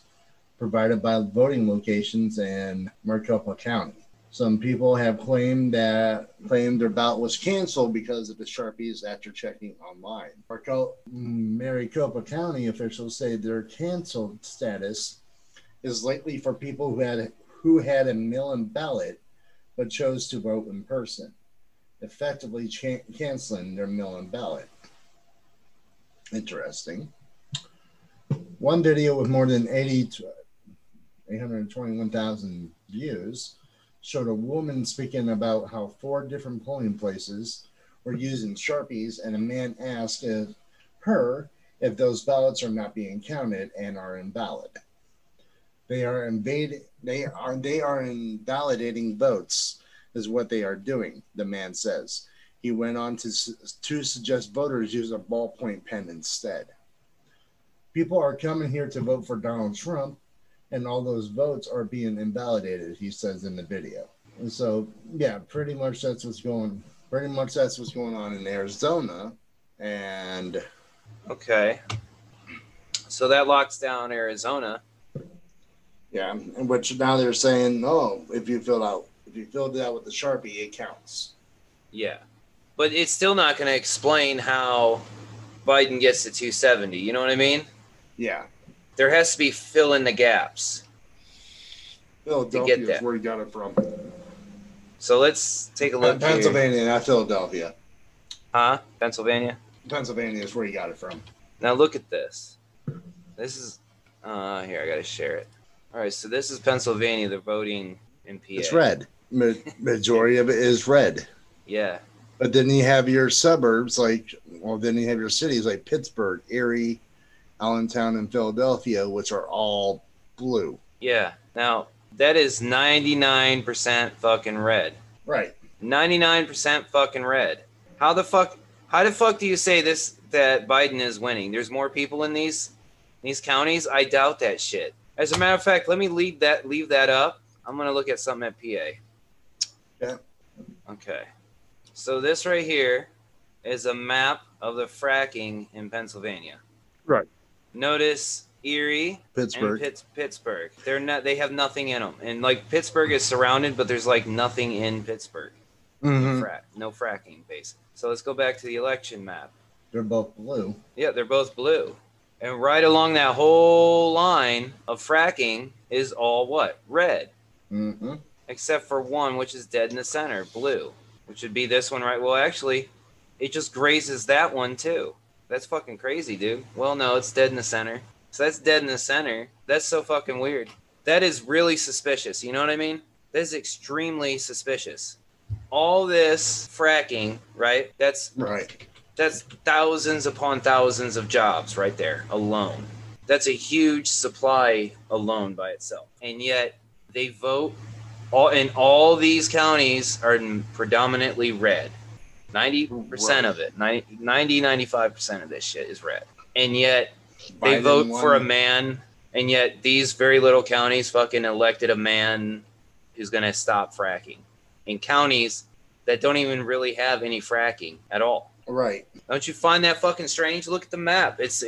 provided by voting locations in Maricopa County. Some people have claimed their ballot was canceled because of the Sharpies after checking online. Maricopa County officials say their canceled status is likely for people who had a mail-in ballot but chose to vote in person, effectively canceling their mail-in ballot. Interesting. One video with more than 821,000 views showed a woman speaking about how 4 different polling places were using Sharpies, and a man asked her if those ballots are not being counted and are invalid. They are invalidating votes, is what they are doing, the man says. He went on to suggest voters use a ballpoint pen instead. People are coming here to vote for Donald Trump, and all those votes are being invalidated, he says in the video. And so, yeah, pretty much that's what's going on in Arizona. And okay, so that locks down Arizona. Yeah, and which now they're saying, oh, if you filled it out with the Sharpie, it counts. Yeah, but it's still not going to explain how Biden gets to 270. You know what I mean? Yeah. There has to be fill in the gaps. Philadelphia is where he got it from. So let's take a look. Pennsylvania, here. Not Philadelphia. Huh? Pennsylvania? Pennsylvania is where he got it from. Now look at this. This is here, I gotta share it. All right, so this is Pennsylvania, they're voting in PA. It's red. Majority of it is red. Yeah. But then you have your suburbs cities like Pittsburgh, Erie, Allentown and Philadelphia, which are all blue. Yeah. Now, that is 99% fucking red. Right. 99% fucking red. How the fuck do you say this, that Biden is winning? There's more people in these counties? I doubt that shit. As a matter of fact, let me leave that up. I'm going to look at something at PA. Yeah. Okay. So this right here is a map of the fracking in Pennsylvania. Right. Notice Erie, Pittsburgh. Pittsburgh. They have nothing in them, and like Pittsburgh is surrounded, but there's like nothing in Pittsburgh. Mm-hmm. No fracking base. So let's go back to the election map. They're both blue. Yeah, they're both blue, and right along that whole line of fracking is all what? Red. Mm-hmm. Except for one, which is dead in the center, blue, which would be this one, right? Well, actually, it just grazes that one too. That's fucking crazy, dude. Well, no, it's dead in the center. So that's dead in the center. That's so fucking weird. That is really suspicious. You know what I mean? That is extremely suspicious. All this fracking, right? That's thousands upon thousands of jobs right there alone. That's a huge supply alone by itself. And yet they vote all these counties are predominantly red. 90% of it, 95% of this shit is red. And yet they vote for a man, and yet these very little counties fucking elected a man who's going to stop fracking in counties that don't even really have any fracking at all. Right. Don't you find that fucking strange? Look at the map. It's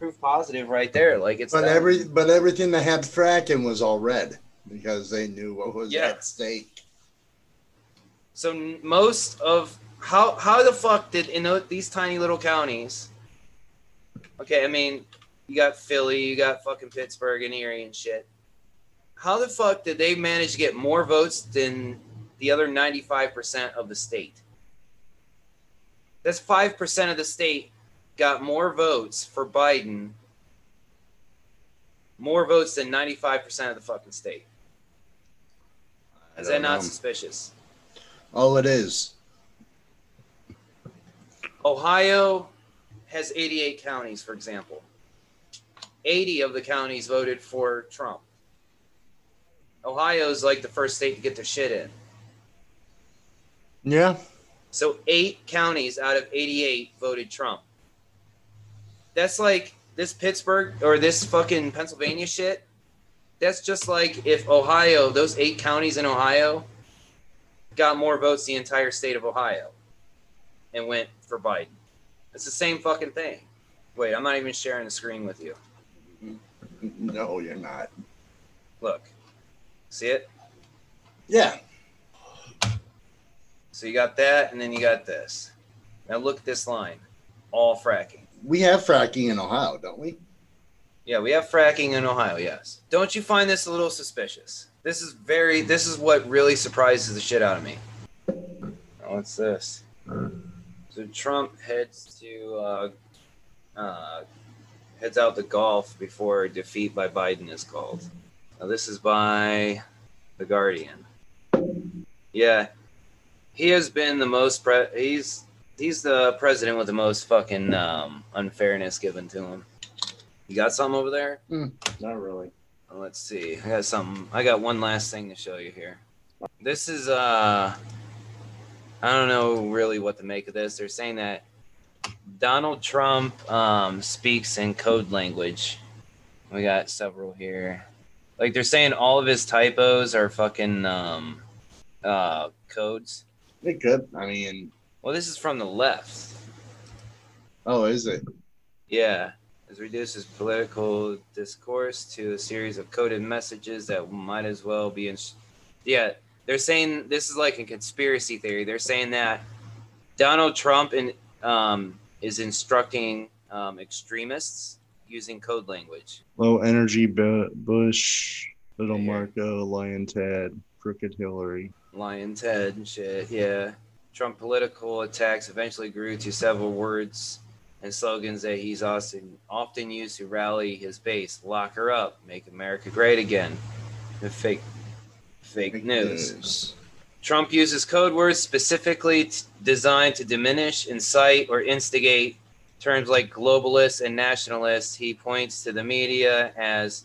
proof positive right there. Like it's but everything that had fracking was all red because they knew what was at stake. So most of how the fuck did these tiny little counties? Okay, I mean, You got Philly, you got fucking Pittsburgh and Erie and shit. How the fuck did they manage to get more votes than the other 95% of the state? That's 5% of the state got more votes for Biden, more votes than 95% of the fucking state. Is that not suspicious? Oh, it is. Ohio has 88 counties, for example. 80 of the counties voted for Trump. Ohio's like the first state to get their shit in. Yeah. So 8 counties out of 88 voted Trump. That's like this Pittsburgh or this fucking Pennsylvania shit. That's just like if Ohio, those 8 counties in Ohio got more votes the entire state of Ohio and went for Biden. It's the same fucking thing. Wait, I'm not even sharing the screen with you. No, you're not. Look. See it? Yeah. So you got that, and then you got this. Now look at this line. All fracking. We have fracking in Ohio, don't we? Yeah, we have fracking in Ohio, yes. Don't you find this a little suspicious? This is what really surprises the shit out of me. Now, what's this? So Trump heads to heads out to golf before defeat by Biden is called. Now this is by The Guardian. Yeah. He has been the most he's the president with the most fucking unfairness given to him. You got something over there? Not really. Let's see. I got something. I got one last thing to show you here. This is I don't know really what to make of this. They're saying that Donald Trump speaks in code language. We got several here. Like they're saying all of his typos are fucking codes. It could. I mean, well, this is from the left. Oh, is it? Yeah. It reduces political discourse to a series of coded messages that might as well be in. Yeah, they're saying this is like a conspiracy theory. They're saying that Donald Trump is instructing extremists using code language. Low energy Bush, little Marco, Lion Ted, crooked Hillary. Lion Ted and shit, yeah. Trump political attacks eventually grew to several words and slogans that he's often used to rally his base. Lock her up, make America great again. The fake news. Trump uses code words specifically designed to diminish, incite, or instigate terms like globalist and nationalist. He points to the media as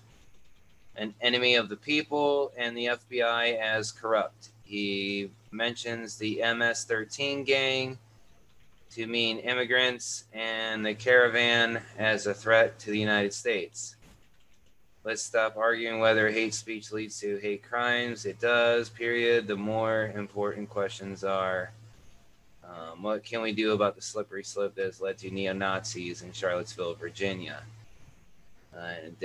an enemy of the people and the FBI as corrupt. He mentions the MS-13 gang to mean immigrants and the caravan as a threat to the United States. Let's stop arguing whether hate speech leads to hate crimes. It does, period. The more important questions are, what can we do about the slippery slope that has led to neo-Nazis in Charlottesville, Virginia? And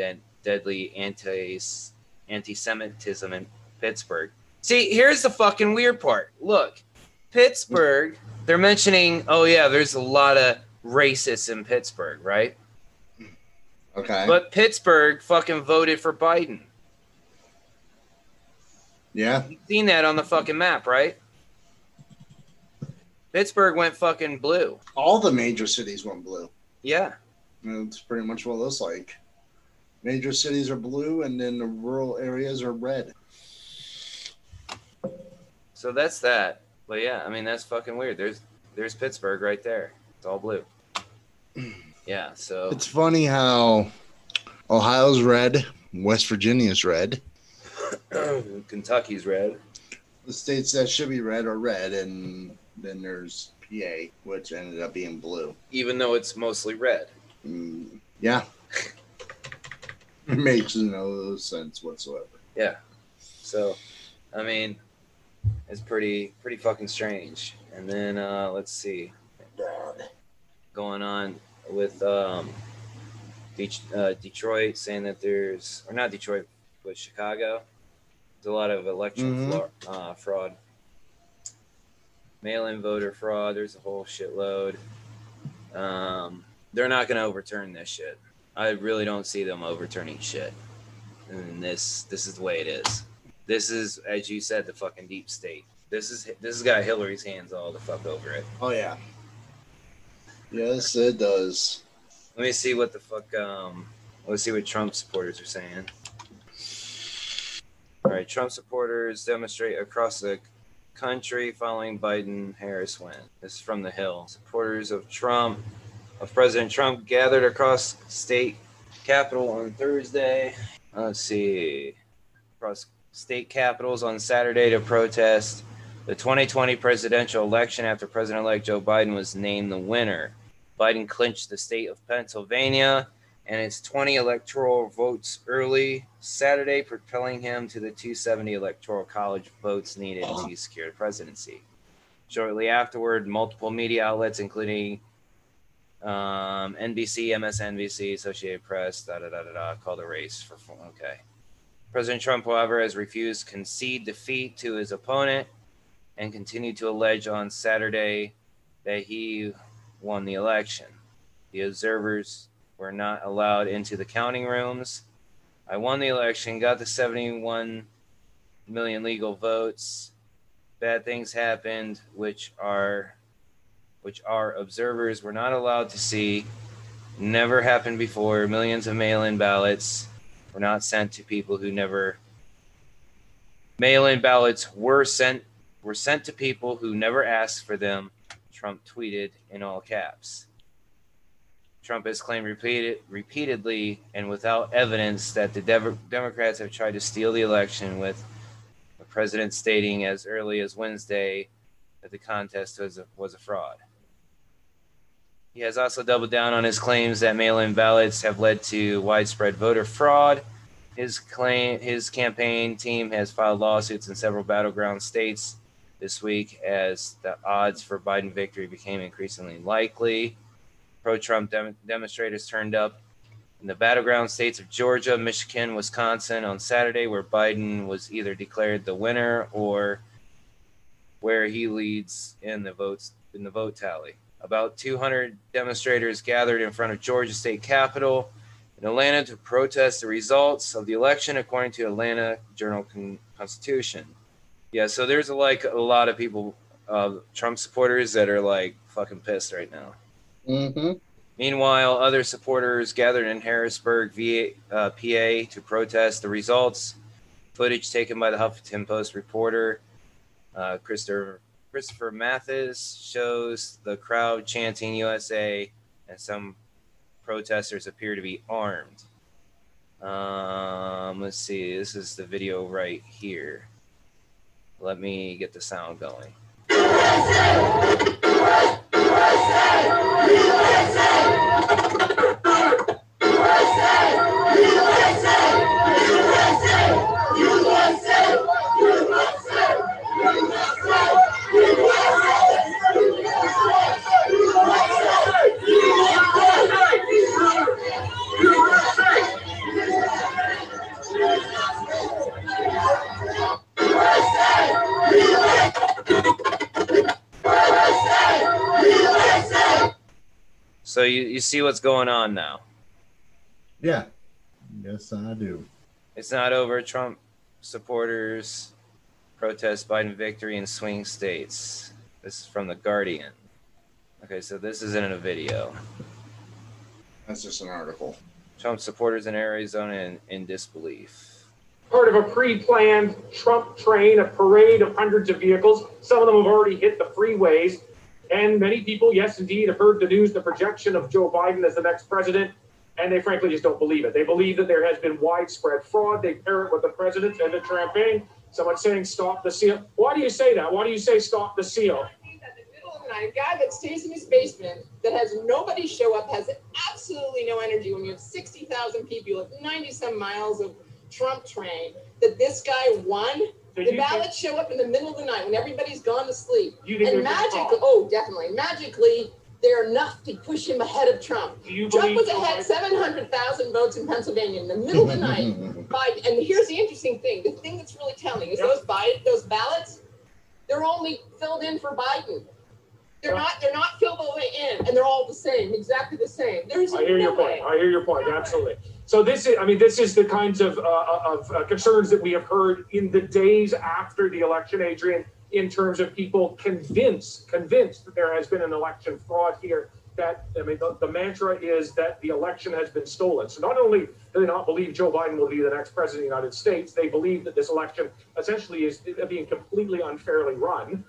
deadly anti-Semitism in Pittsburgh. See, here's the fucking weird part. Look, Pittsburgh, they're mentioning, oh, yeah, there's a lot of racists in Pittsburgh, right? Okay. But Pittsburgh fucking voted for Biden. Yeah. You've seen that on the fucking map, right? Pittsburgh went fucking blue. All the major cities went blue. Yeah. That's pretty much what it looks like. Major cities are blue, and then the rural areas are red. So that's that. But yeah, I mean, that's fucking weird. There's Pittsburgh right there. It's all blue. Yeah, so. It's funny how Ohio's red, West Virginia's red. Kentucky's red. The states that should be red are red, and then there's PA, which ended up being blue. Even though it's mostly red. Yeah. It makes no sense whatsoever. Yeah. So, I mean... It's pretty fucking strange. And then let's see, going on with Detroit saying that there's, or not Detroit, but Chicago, there's a lot of election fraud, mail-in voter fraud. There's a whole shitload. They're not going to overturn this shit. I really don't see them overturning shit. And this is the way it is. This is, as you said, the fucking deep state. This has got Hillary's hands all the fuck over it. Oh yeah. Yes, it does. Let me see what the fuck. Let's see what Trump supporters are saying. All right, Trump supporters demonstrate across the country following Biden-Harris win. This is from The Hill. Supporters of President Trump, gathered across state capitol on Thursday. Let's see, across state capitals on Saturday to protest the 2020 presidential election after President-elect Joe Biden was named the winner. Biden clinched the state of Pennsylvania and its 20 electoral votes early Saturday, propelling him to the 270 electoral college votes needed to secure the presidency. Shortly afterward, multiple media outlets, including NBC, MSNBC, Associated Press, called the race for okay. President Trump, however, has refused to concede defeat to his opponent and continued to allege on Saturday that he won the election. The observers were not allowed into the counting rooms. I won the election, got the 71 million legal votes. Bad things happened, which our observers were not allowed to see. Never happened before. Millions of mail-in ballots were not sent to people who never. Mail-in ballots were sent to people who never asked for them, Trump tweeted in all caps. Trump has claimed repeatedly and without evidence that the Democrats have tried to steal the election, with the president stating as early as Wednesday that the contest was a fraud. He has also doubled down on his claims that mail-in ballots have led to widespread voter fraud. His campaign team has filed lawsuits in several battleground states this week as the odds for Biden victory became increasingly likely. Pro-Trump demonstrators turned up in the battleground states of Georgia, Michigan, Wisconsin on Saturday, where Biden was either declared the winner or where he leads in the vote tally. About 200 demonstrators gathered in front of Georgia State Capitol in Atlanta to protest the results of the election, according to Atlanta Journal-Constitution. Yeah, so there's a lot of people, Trump supporters, that are like fucking pissed right now. Mm-hmm. Meanwhile, other supporters gathered in Harrisburg, PA, to protest the results. Footage taken by the Huffington Post reporter Christopher Mathis shows the crowd chanting USA, and some protesters appear to be armed. Let's see. This is the video right here. Let me get the sound going. USA! USA! USA! So you see what's going on now? Yeah. Yes, I do. It's not over. Trump supporters protest Biden victory in swing states. This is from The Guardian. Okay, so this isn't in a video. That's just an article. Trump supporters in Arizona in disbelief. Part of a pre-planned Trump train, a parade of hundreds of vehicles. Some of them have already hit the freeways. And many people, yes, indeed, have heard the news, the projection of Joe Biden as the next president, and they frankly just don't believe it. They believe that there has been widespread fraud. They pair it with the president and the campaign. Someone saying, stop the seal. Why do you say that? Why do you say, stop the seal? In the middle of the night, a guy that stays in his basement, that has nobody show up, has absolutely no energy, when you have 60,000 people, 90-some miles of Trump train, that this guy won? The ballots show up in the middle of the night when everybody's gone to sleep. And magically, magically, they're enough to push him ahead of Trump. Trump was ahead 700,000 votes in Pennsylvania in the middle of the night. Biden, and here's the interesting thing. The thing that's really telling is those ballots, they're only filled in for Biden. They're not fillable in, and they're all the same, exactly the same. I hear your point. Absolutely. So this is the kinds of concerns that we have heard in the days after the election, Adrian, in terms of people convinced that there has been an election fraud here. That, I mean, the mantra is that the election has been stolen. So not only do they not believe Joe Biden will be the next president of the United States, they believe that this election essentially is being completely unfairly run,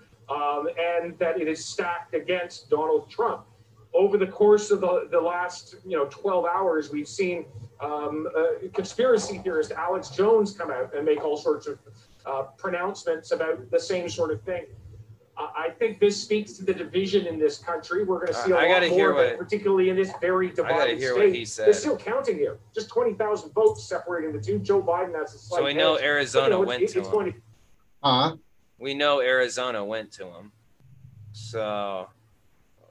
and that it is stacked against Donald Trump. Over the course of the last 12 hours, we've seen conspiracy theorist Alex Jones come out and make all sorts of pronouncements about the same sort of thing. I think this speaks to the division in this country. We're going to see a lot more of it, particularly in this very divided state. They're still counting here. Just 20,000 votes separating the two. Joe Biden has a slight edge. So we know Arizona went to him. We know Arizona went to him. So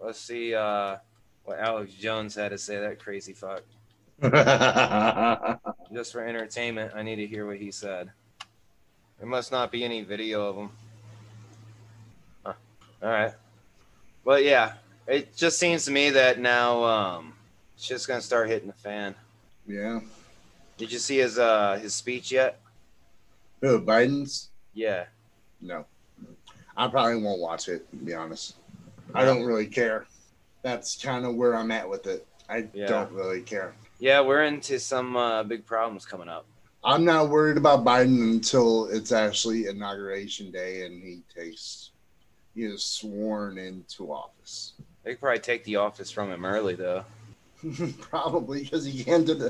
let's see what Alex Jones had to say. That crazy fuck. Just for entertainment, I need to hear what he said. There must not be any video of him. All right. Well, yeah, it just seems to me that now shit's going to start hitting the fan. Yeah. Did you see his speech yet? Who, Biden's? Yeah. No. I probably won't watch it, to be honest. I don't really care. That's kind of where I'm at with it. I don't really care. Yeah, we're into some big problems coming up. I'm not worried about Biden until it's actually Inauguration Day and he takes... He is sworn into office. They could probably take the office from him early, though. Probably, because he probably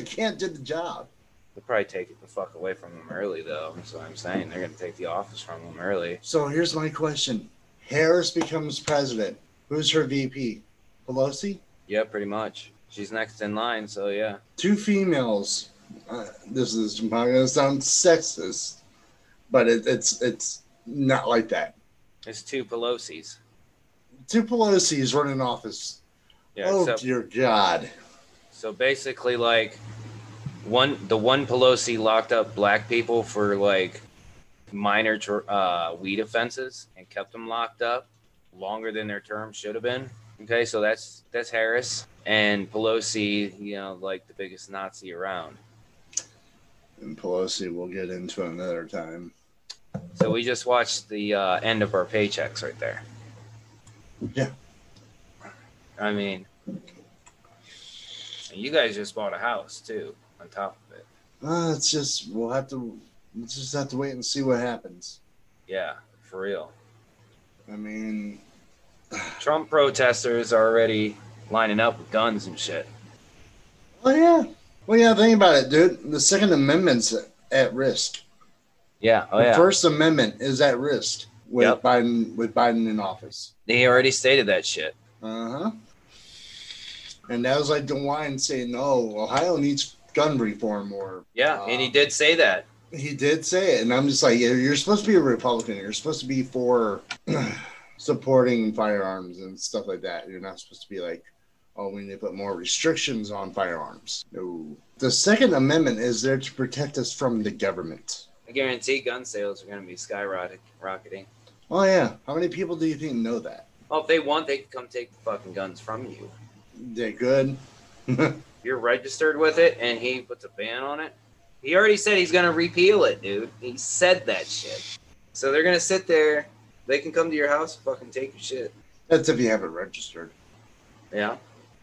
can't do the job. They'll probably take it the fuck away from him early, though. That's what I'm saying. They're going to take the office from him early. So here's my question. Harris becomes president. Who's her VP? Pelosi? Yeah, pretty much. She's next in line, so yeah. Two females. This is probably going to sound sexist, but it's not like that. It's two Pelosi's. Two Pelosi's running office. Yeah, dear God. So basically, like, the one Pelosi locked up black people for, like, minor weed offenses and kept them locked up longer than their term should have been. Okay, so that's Harris. And Pelosi, like the biggest Nazi around. And Pelosi we'll get into another time. So we just watched the end of our paychecks right there. Yeah. I mean, you guys just bought a house too on top of it. We'll just have to wait and see what happens. Yeah, for real. I mean, Trump protesters are already lining up with guns and shit. Oh yeah. Well, yeah, think about it, dude. The Second Amendment's at risk. Yeah. Oh, yeah. The First Amendment is at risk with Biden in office. They already stated that shit. Uh-huh. And that was like DeWine saying, oh, Ohio needs gun reform or... Yeah, and he did say that. He did say it. And I'm just like, you're supposed to be a Republican. You're supposed to be for supporting firearms and stuff like that. You're not supposed to be like, oh, we need to put more restrictions on firearms. No. The Second Amendment is there to protect us from the government. I guarantee gun sales are going to be skyrocketing. Oh, yeah. How many people do you think know that? Well, if they want, they can come take the fucking guns from you. They're good. You're registered with it, and he puts a ban on it. He already said he's going to repeal it, dude. He said that shit. So they're going to sit there. They can come to your house and fucking take your shit. That's if you have it registered. Yeah.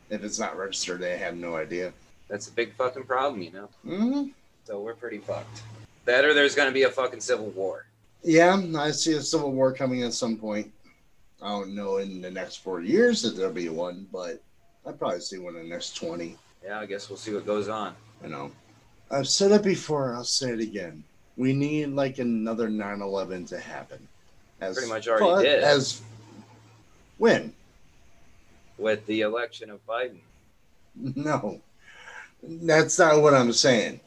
If it's not registered, they have no idea. That's a big fucking problem, Mm-hmm. So we're pretty fucked. That or there's going to be a fucking civil war. Yeah, I see a civil war coming at some point. I don't know in the next 4 years that there'll be one, but I'll probably see one in the next 20. Yeah, I guess we'll see what goes on. You know, I've said it before. I'll say it again. We need like another 9/11 to happen. Pretty much already did. As when? With the election of Biden. No, that's not what I'm saying.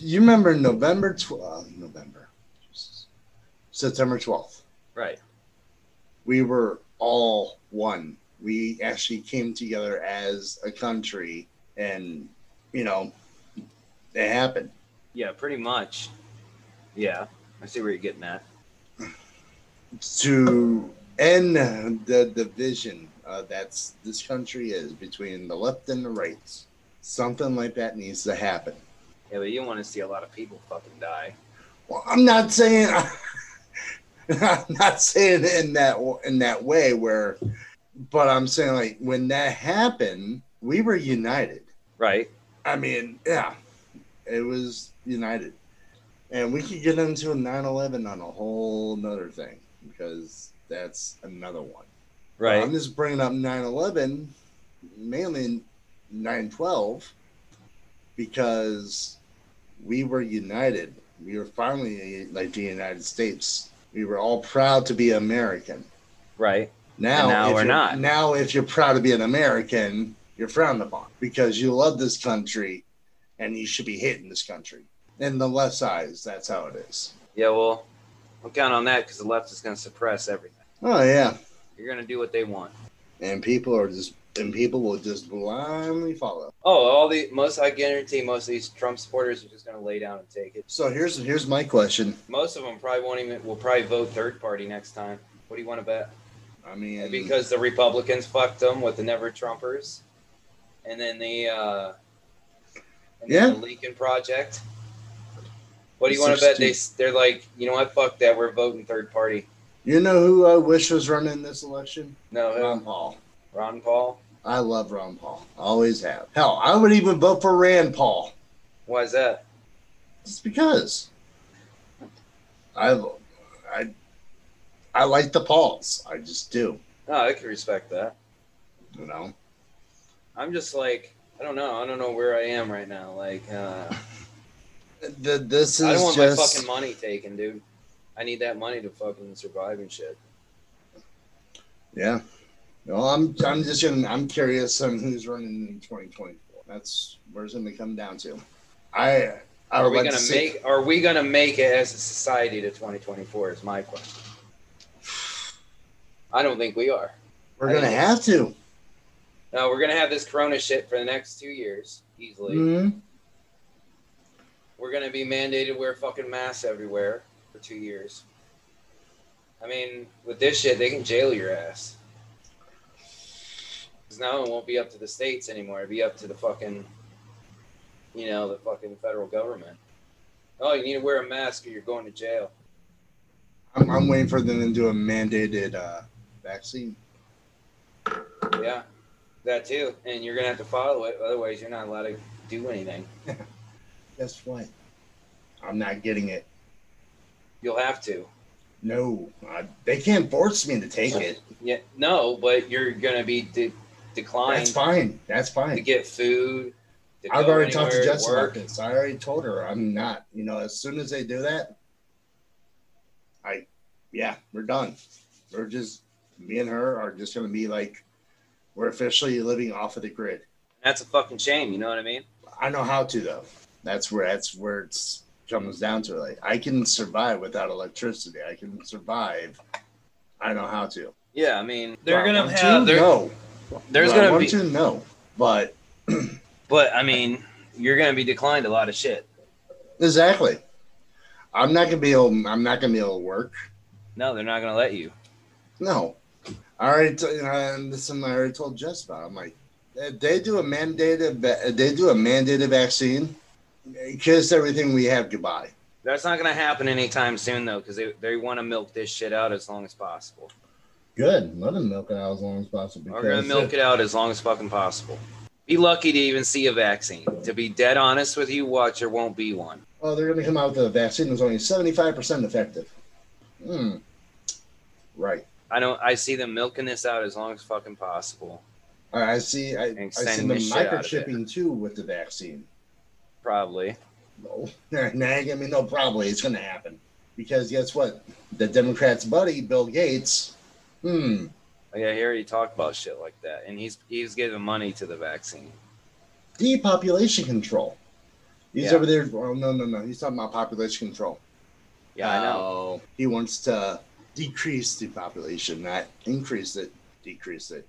You remember September 12th. Right. We were all one. We actually came together as a country and, it happened. Yeah, pretty much. Yeah, I see where you're getting at. To end the division that's this country is between the left and the right. Something like that needs to happen. Yeah, but you don't want to see a lot of people fucking die. Well, I'm not saying in that way where, but I'm saying like when that happened, we were united. Right. I mean, yeah, it was united. And we could get into a 9/11 on a whole nother thing because that's another one. Right. I'm just bringing up 9/11, mainly 9/12, because we were united. We were finally like the United States. We were all proud to be American. Right. Now we're not. Now if you're proud to be an American, you're frowned upon because you love this country and you should be hating this country. In the left sides, that's how it is. Yeah, well, I'm counting on that because the left is going to suppress everything. Oh, yeah. You're going to do what they want. And people will just blindly follow. Oh, I guarantee most of these Trump supporters are just going to lay down and take it. So here's my question. Most of them probably won't even, will probably vote third party next time. What do you want to bet? I mean. Because the Republicans fucked them with the Never Trumpers. And then the Lincoln Project. What do you want to bet? They're like, you know what? Fuck that. We're voting third party. You know who I wish was running this election? No. Ron Paul. Ron Paul? I love Ron Paul. Always have. Hell, I would even vote for Rand Paul. Why is that? Just because. I like the Pauls. I just do. Oh, I can respect that. You know? I'm just like, I don't know. I don't know where I am right now. Like, I don't want my fucking money taken, dude. I need that money to fucking survive and shit. Yeah. Well, I'm curious on who's running in 2024. That's where it's going to come down to. Are we going to make it as a society to 2024? Is my question. I don't think we are. We're going to have to. No, we're going to have this Corona shit for the next 2 years easily. Mm-hmm. We're going to be mandated wear fucking masks everywhere for 2 years. I mean, with this shit, they can jail your ass. Because now it won't be up to the states anymore. It'll be up to the fucking, you know, the fucking federal government. Oh, you need to wear a mask or you're going to jail. I'm waiting for them to do a mandated vaccine. Yeah, that too. And you're going to have to follow it. Otherwise, you're not allowed to do anything. Guess what? I'm not getting it. You'll have to. No, they can't force me to take it. Yeah, no, but you're gonna be declined. That's fine. That's fine. To get food. I've already talked to Jess about this. I already told her I'm not. You know, as soon as they do that, we're done. We're just me and her are just gonna be like, we're officially living off of the grid. That's a fucking shame. You know what I mean? I know how to though. That's where it comes down to. Like, I can survive without electricity. I can survive. I know how to. Yeah, I mean, they're going to have... No. There's going to be... You know, but... But, I mean, you're going to be declined a lot of shit. Exactly. I'm not going to be able to work. No, they're not going to let you. No. I already told Jess about it. I'm like, if they do a mandated vaccine... Kiss everything we have goodbye. That's not going to happen anytime soon, though, because they want to milk this shit out as long as possible. Good. Let them milk it out as long as possible. We're going to milk it out as long as fucking possible. Be lucky to even see a vaccine. To be dead honest with you, watch, there won't be one. Well, they're going to come out with a vaccine that's only 75% effective. Right. I see them milking this out as long as fucking possible. I see them microchipping, too, with the vaccine. Probably. No, I mean, no, probably. It's going to happen. Because guess what? The Democrats' buddy, Bill Gates, yeah, he already talked about shit like that. And he's giving money to the vaccine. Depopulation control. He's over there. Oh, no. He's talking about population control. Yeah, I know. He wants to decrease the population, not increase it, decrease it.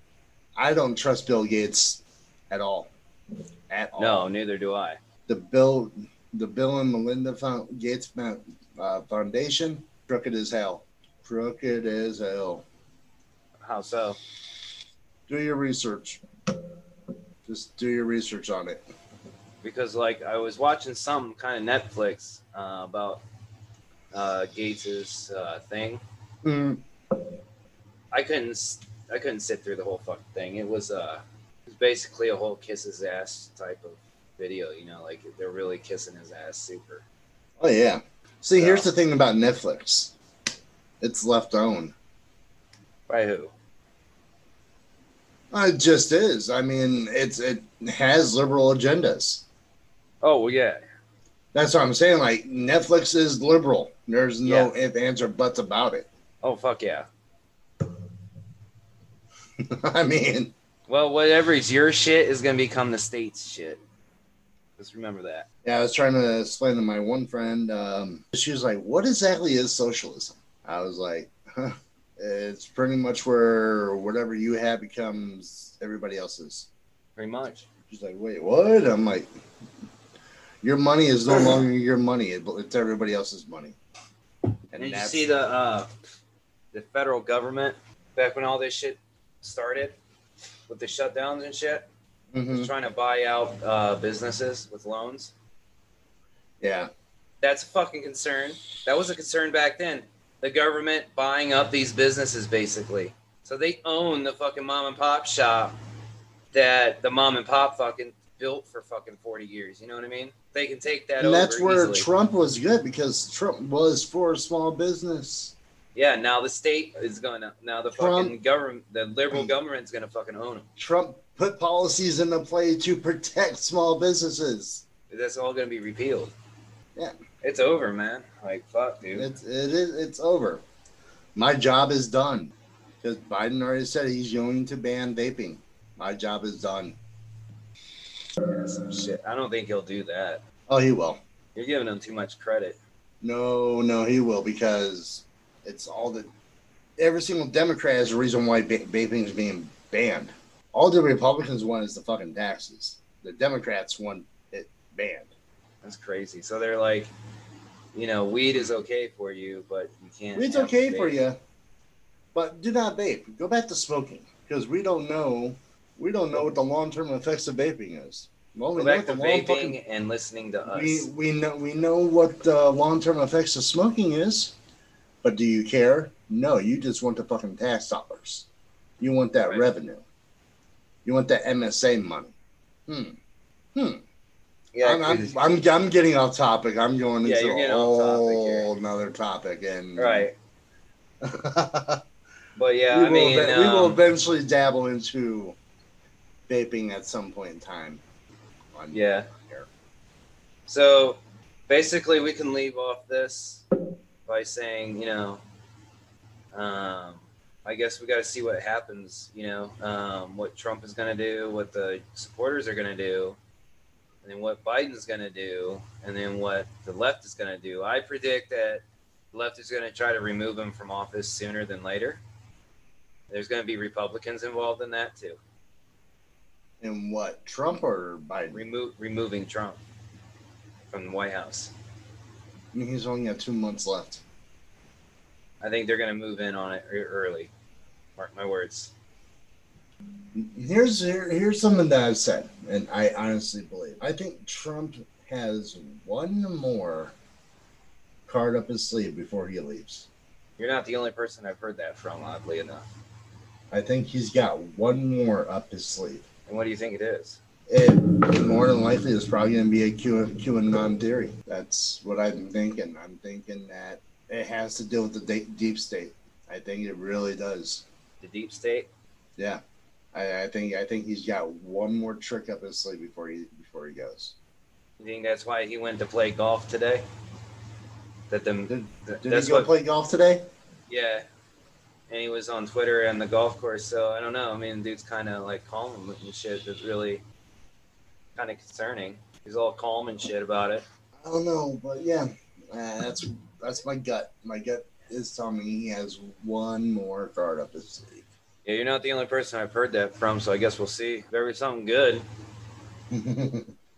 I don't trust Bill Gates at all. No, neither do I. The Bill and Melinda Gates Foundation, crooked as hell. How so? Do your research. Just do your research on it. Because, like, I was watching some kind of Netflix about Gates' thing. Mm. I couldn't sit through the whole fucking thing. It was basically a whole kiss his ass type of video, you know, like they're really kissing his ass super. Oh yeah. See, so, here's the thing about Netflix. It's left owned. By who? It just is. I mean, it has liberal agendas. Oh well, yeah. That's what I'm saying. Like, Netflix is liberal. There's no ifs, ands, or buts about it. Oh fuck yeah. I mean, well, whatever is your shit is gonna become the state's shit. Just remember that. Yeah, I was trying to explain to my one friend. She was like, "What exactly is socialism?" I was like, "Huh, it's pretty much where whatever you have becomes everybody else's." Pretty much. She's like, "Wait, what?" I'm like, "Your money is no longer your money; it's everybody else's money." And did you see the federal government back when all this shit started with the shutdowns and shit? Mm-hmm. Was trying to buy out businesses with loans. Yeah. That's a fucking concern. That was a concern back then. The government buying up these businesses, basically. So they own the fucking mom and pop shop that the mom and pop fucking built for fucking 40 years. You know what I mean? They can take that and over. And that's where easily. Trump was good, because Trump was for small business. Yeah, now the state is going to, now the fucking government, the liberal government's going to fucking own them. Trump put policies into play to protect small businesses. That's all going to be repealed. Yeah. It's over, man. Like, fuck, dude. It's over. My job is done. Because Biden already said he's going to ban vaping. My job is done. Yeah, some shit. I don't think he'll do that. Oh, he will. You're giving him too much credit. No, he will, because it's all that. Every single Democrat is the reason why vaping is being banned. All the Republicans won is the fucking taxes. The Democrats won it banned. That's crazy. So they're like, you know, weed is okay for you, but you can't. Weed's okay for you, but do not vape. Go back to smoking, because we don't know what the long-term effects of vaping is. Well, go back to vaping and listening to us. We know what the long-term effects of smoking is, but do you care? No, you just want the fucking tax dollars. You want that revenue. You want that MSA money. Yeah, I'm getting off topic. I'm going into a whole another topic. And right. But yeah, we will eventually dabble into vaping at some point in time. Here. So basically, we can leave off this by saying, you know, I guess we got to see what happens, you know, what Trump is going to do, what the supporters are going to do, and then what Biden's going to do, and then what the left is going to do. I predict that the left is going to try to remove him from office sooner than later. There's going to be Republicans involved in that, too. In what, Trump or Biden? Removing Trump from the White House. I mean, he's only got 2 months left. I think they're going to move in on it early. Mark my words. Here's something that I've said, and I honestly believe. I think Trump has one more card up his sleeve before he leaves. You're not the only person I've heard that from, oddly enough. I think he's got one more up his sleeve. And what do you think it is? It more than likely is probably going to be a QAnon theory. That's what I'm thinking. I'm thinking that it has to deal with the deep state. I think it really does. The deep state? Yeah. I think he's got one more trick up his sleeve before he goes. You think that's why he went to play golf today? Did he go play golf today? Yeah. And he was on Twitter and the golf course, so I don't know. I mean, dude's kind of like calm and shit. That's really kind of concerning. He's all calm and shit about it. I don't know, but yeah. That's my gut. My gut is telling me he has one more card up his sleeve. Yeah, you're not the only person I've heard that from, so I guess we'll see. If there was something good.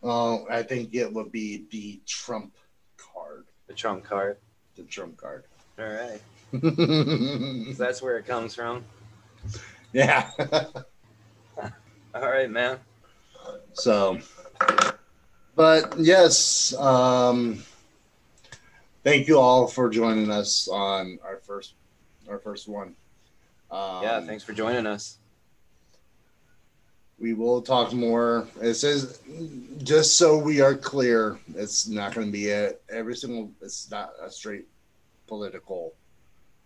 Oh, I think it would be the Trump card. The Trump card? The Trump card. All right. So that's where it comes from? Yeah. All right, man. So, but yes, thank you all for joining us on our first one. Yeah, thanks for joining us. We will talk more. It says, just so we are clear, it's not going to be it's not a straight political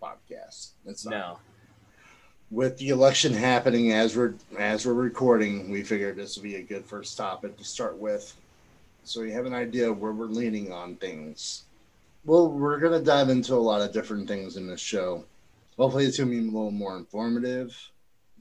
podcast. It's not. No. With the election happening as we're recording, we figured this would be a good first topic to start with, so you have an idea of where we're leaning on things. Well, we're going to dive into a lot of different things in this show. Hopefully, it's going to be a little more informative,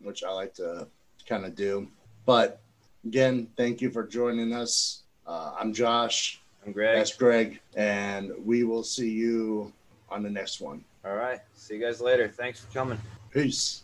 which I like to kind of do. But again, thank you for joining us. I'm Josh. I'm Greg. That's Greg. And we will see you on the next one. All right. See you guys later. Thanks for coming. Peace.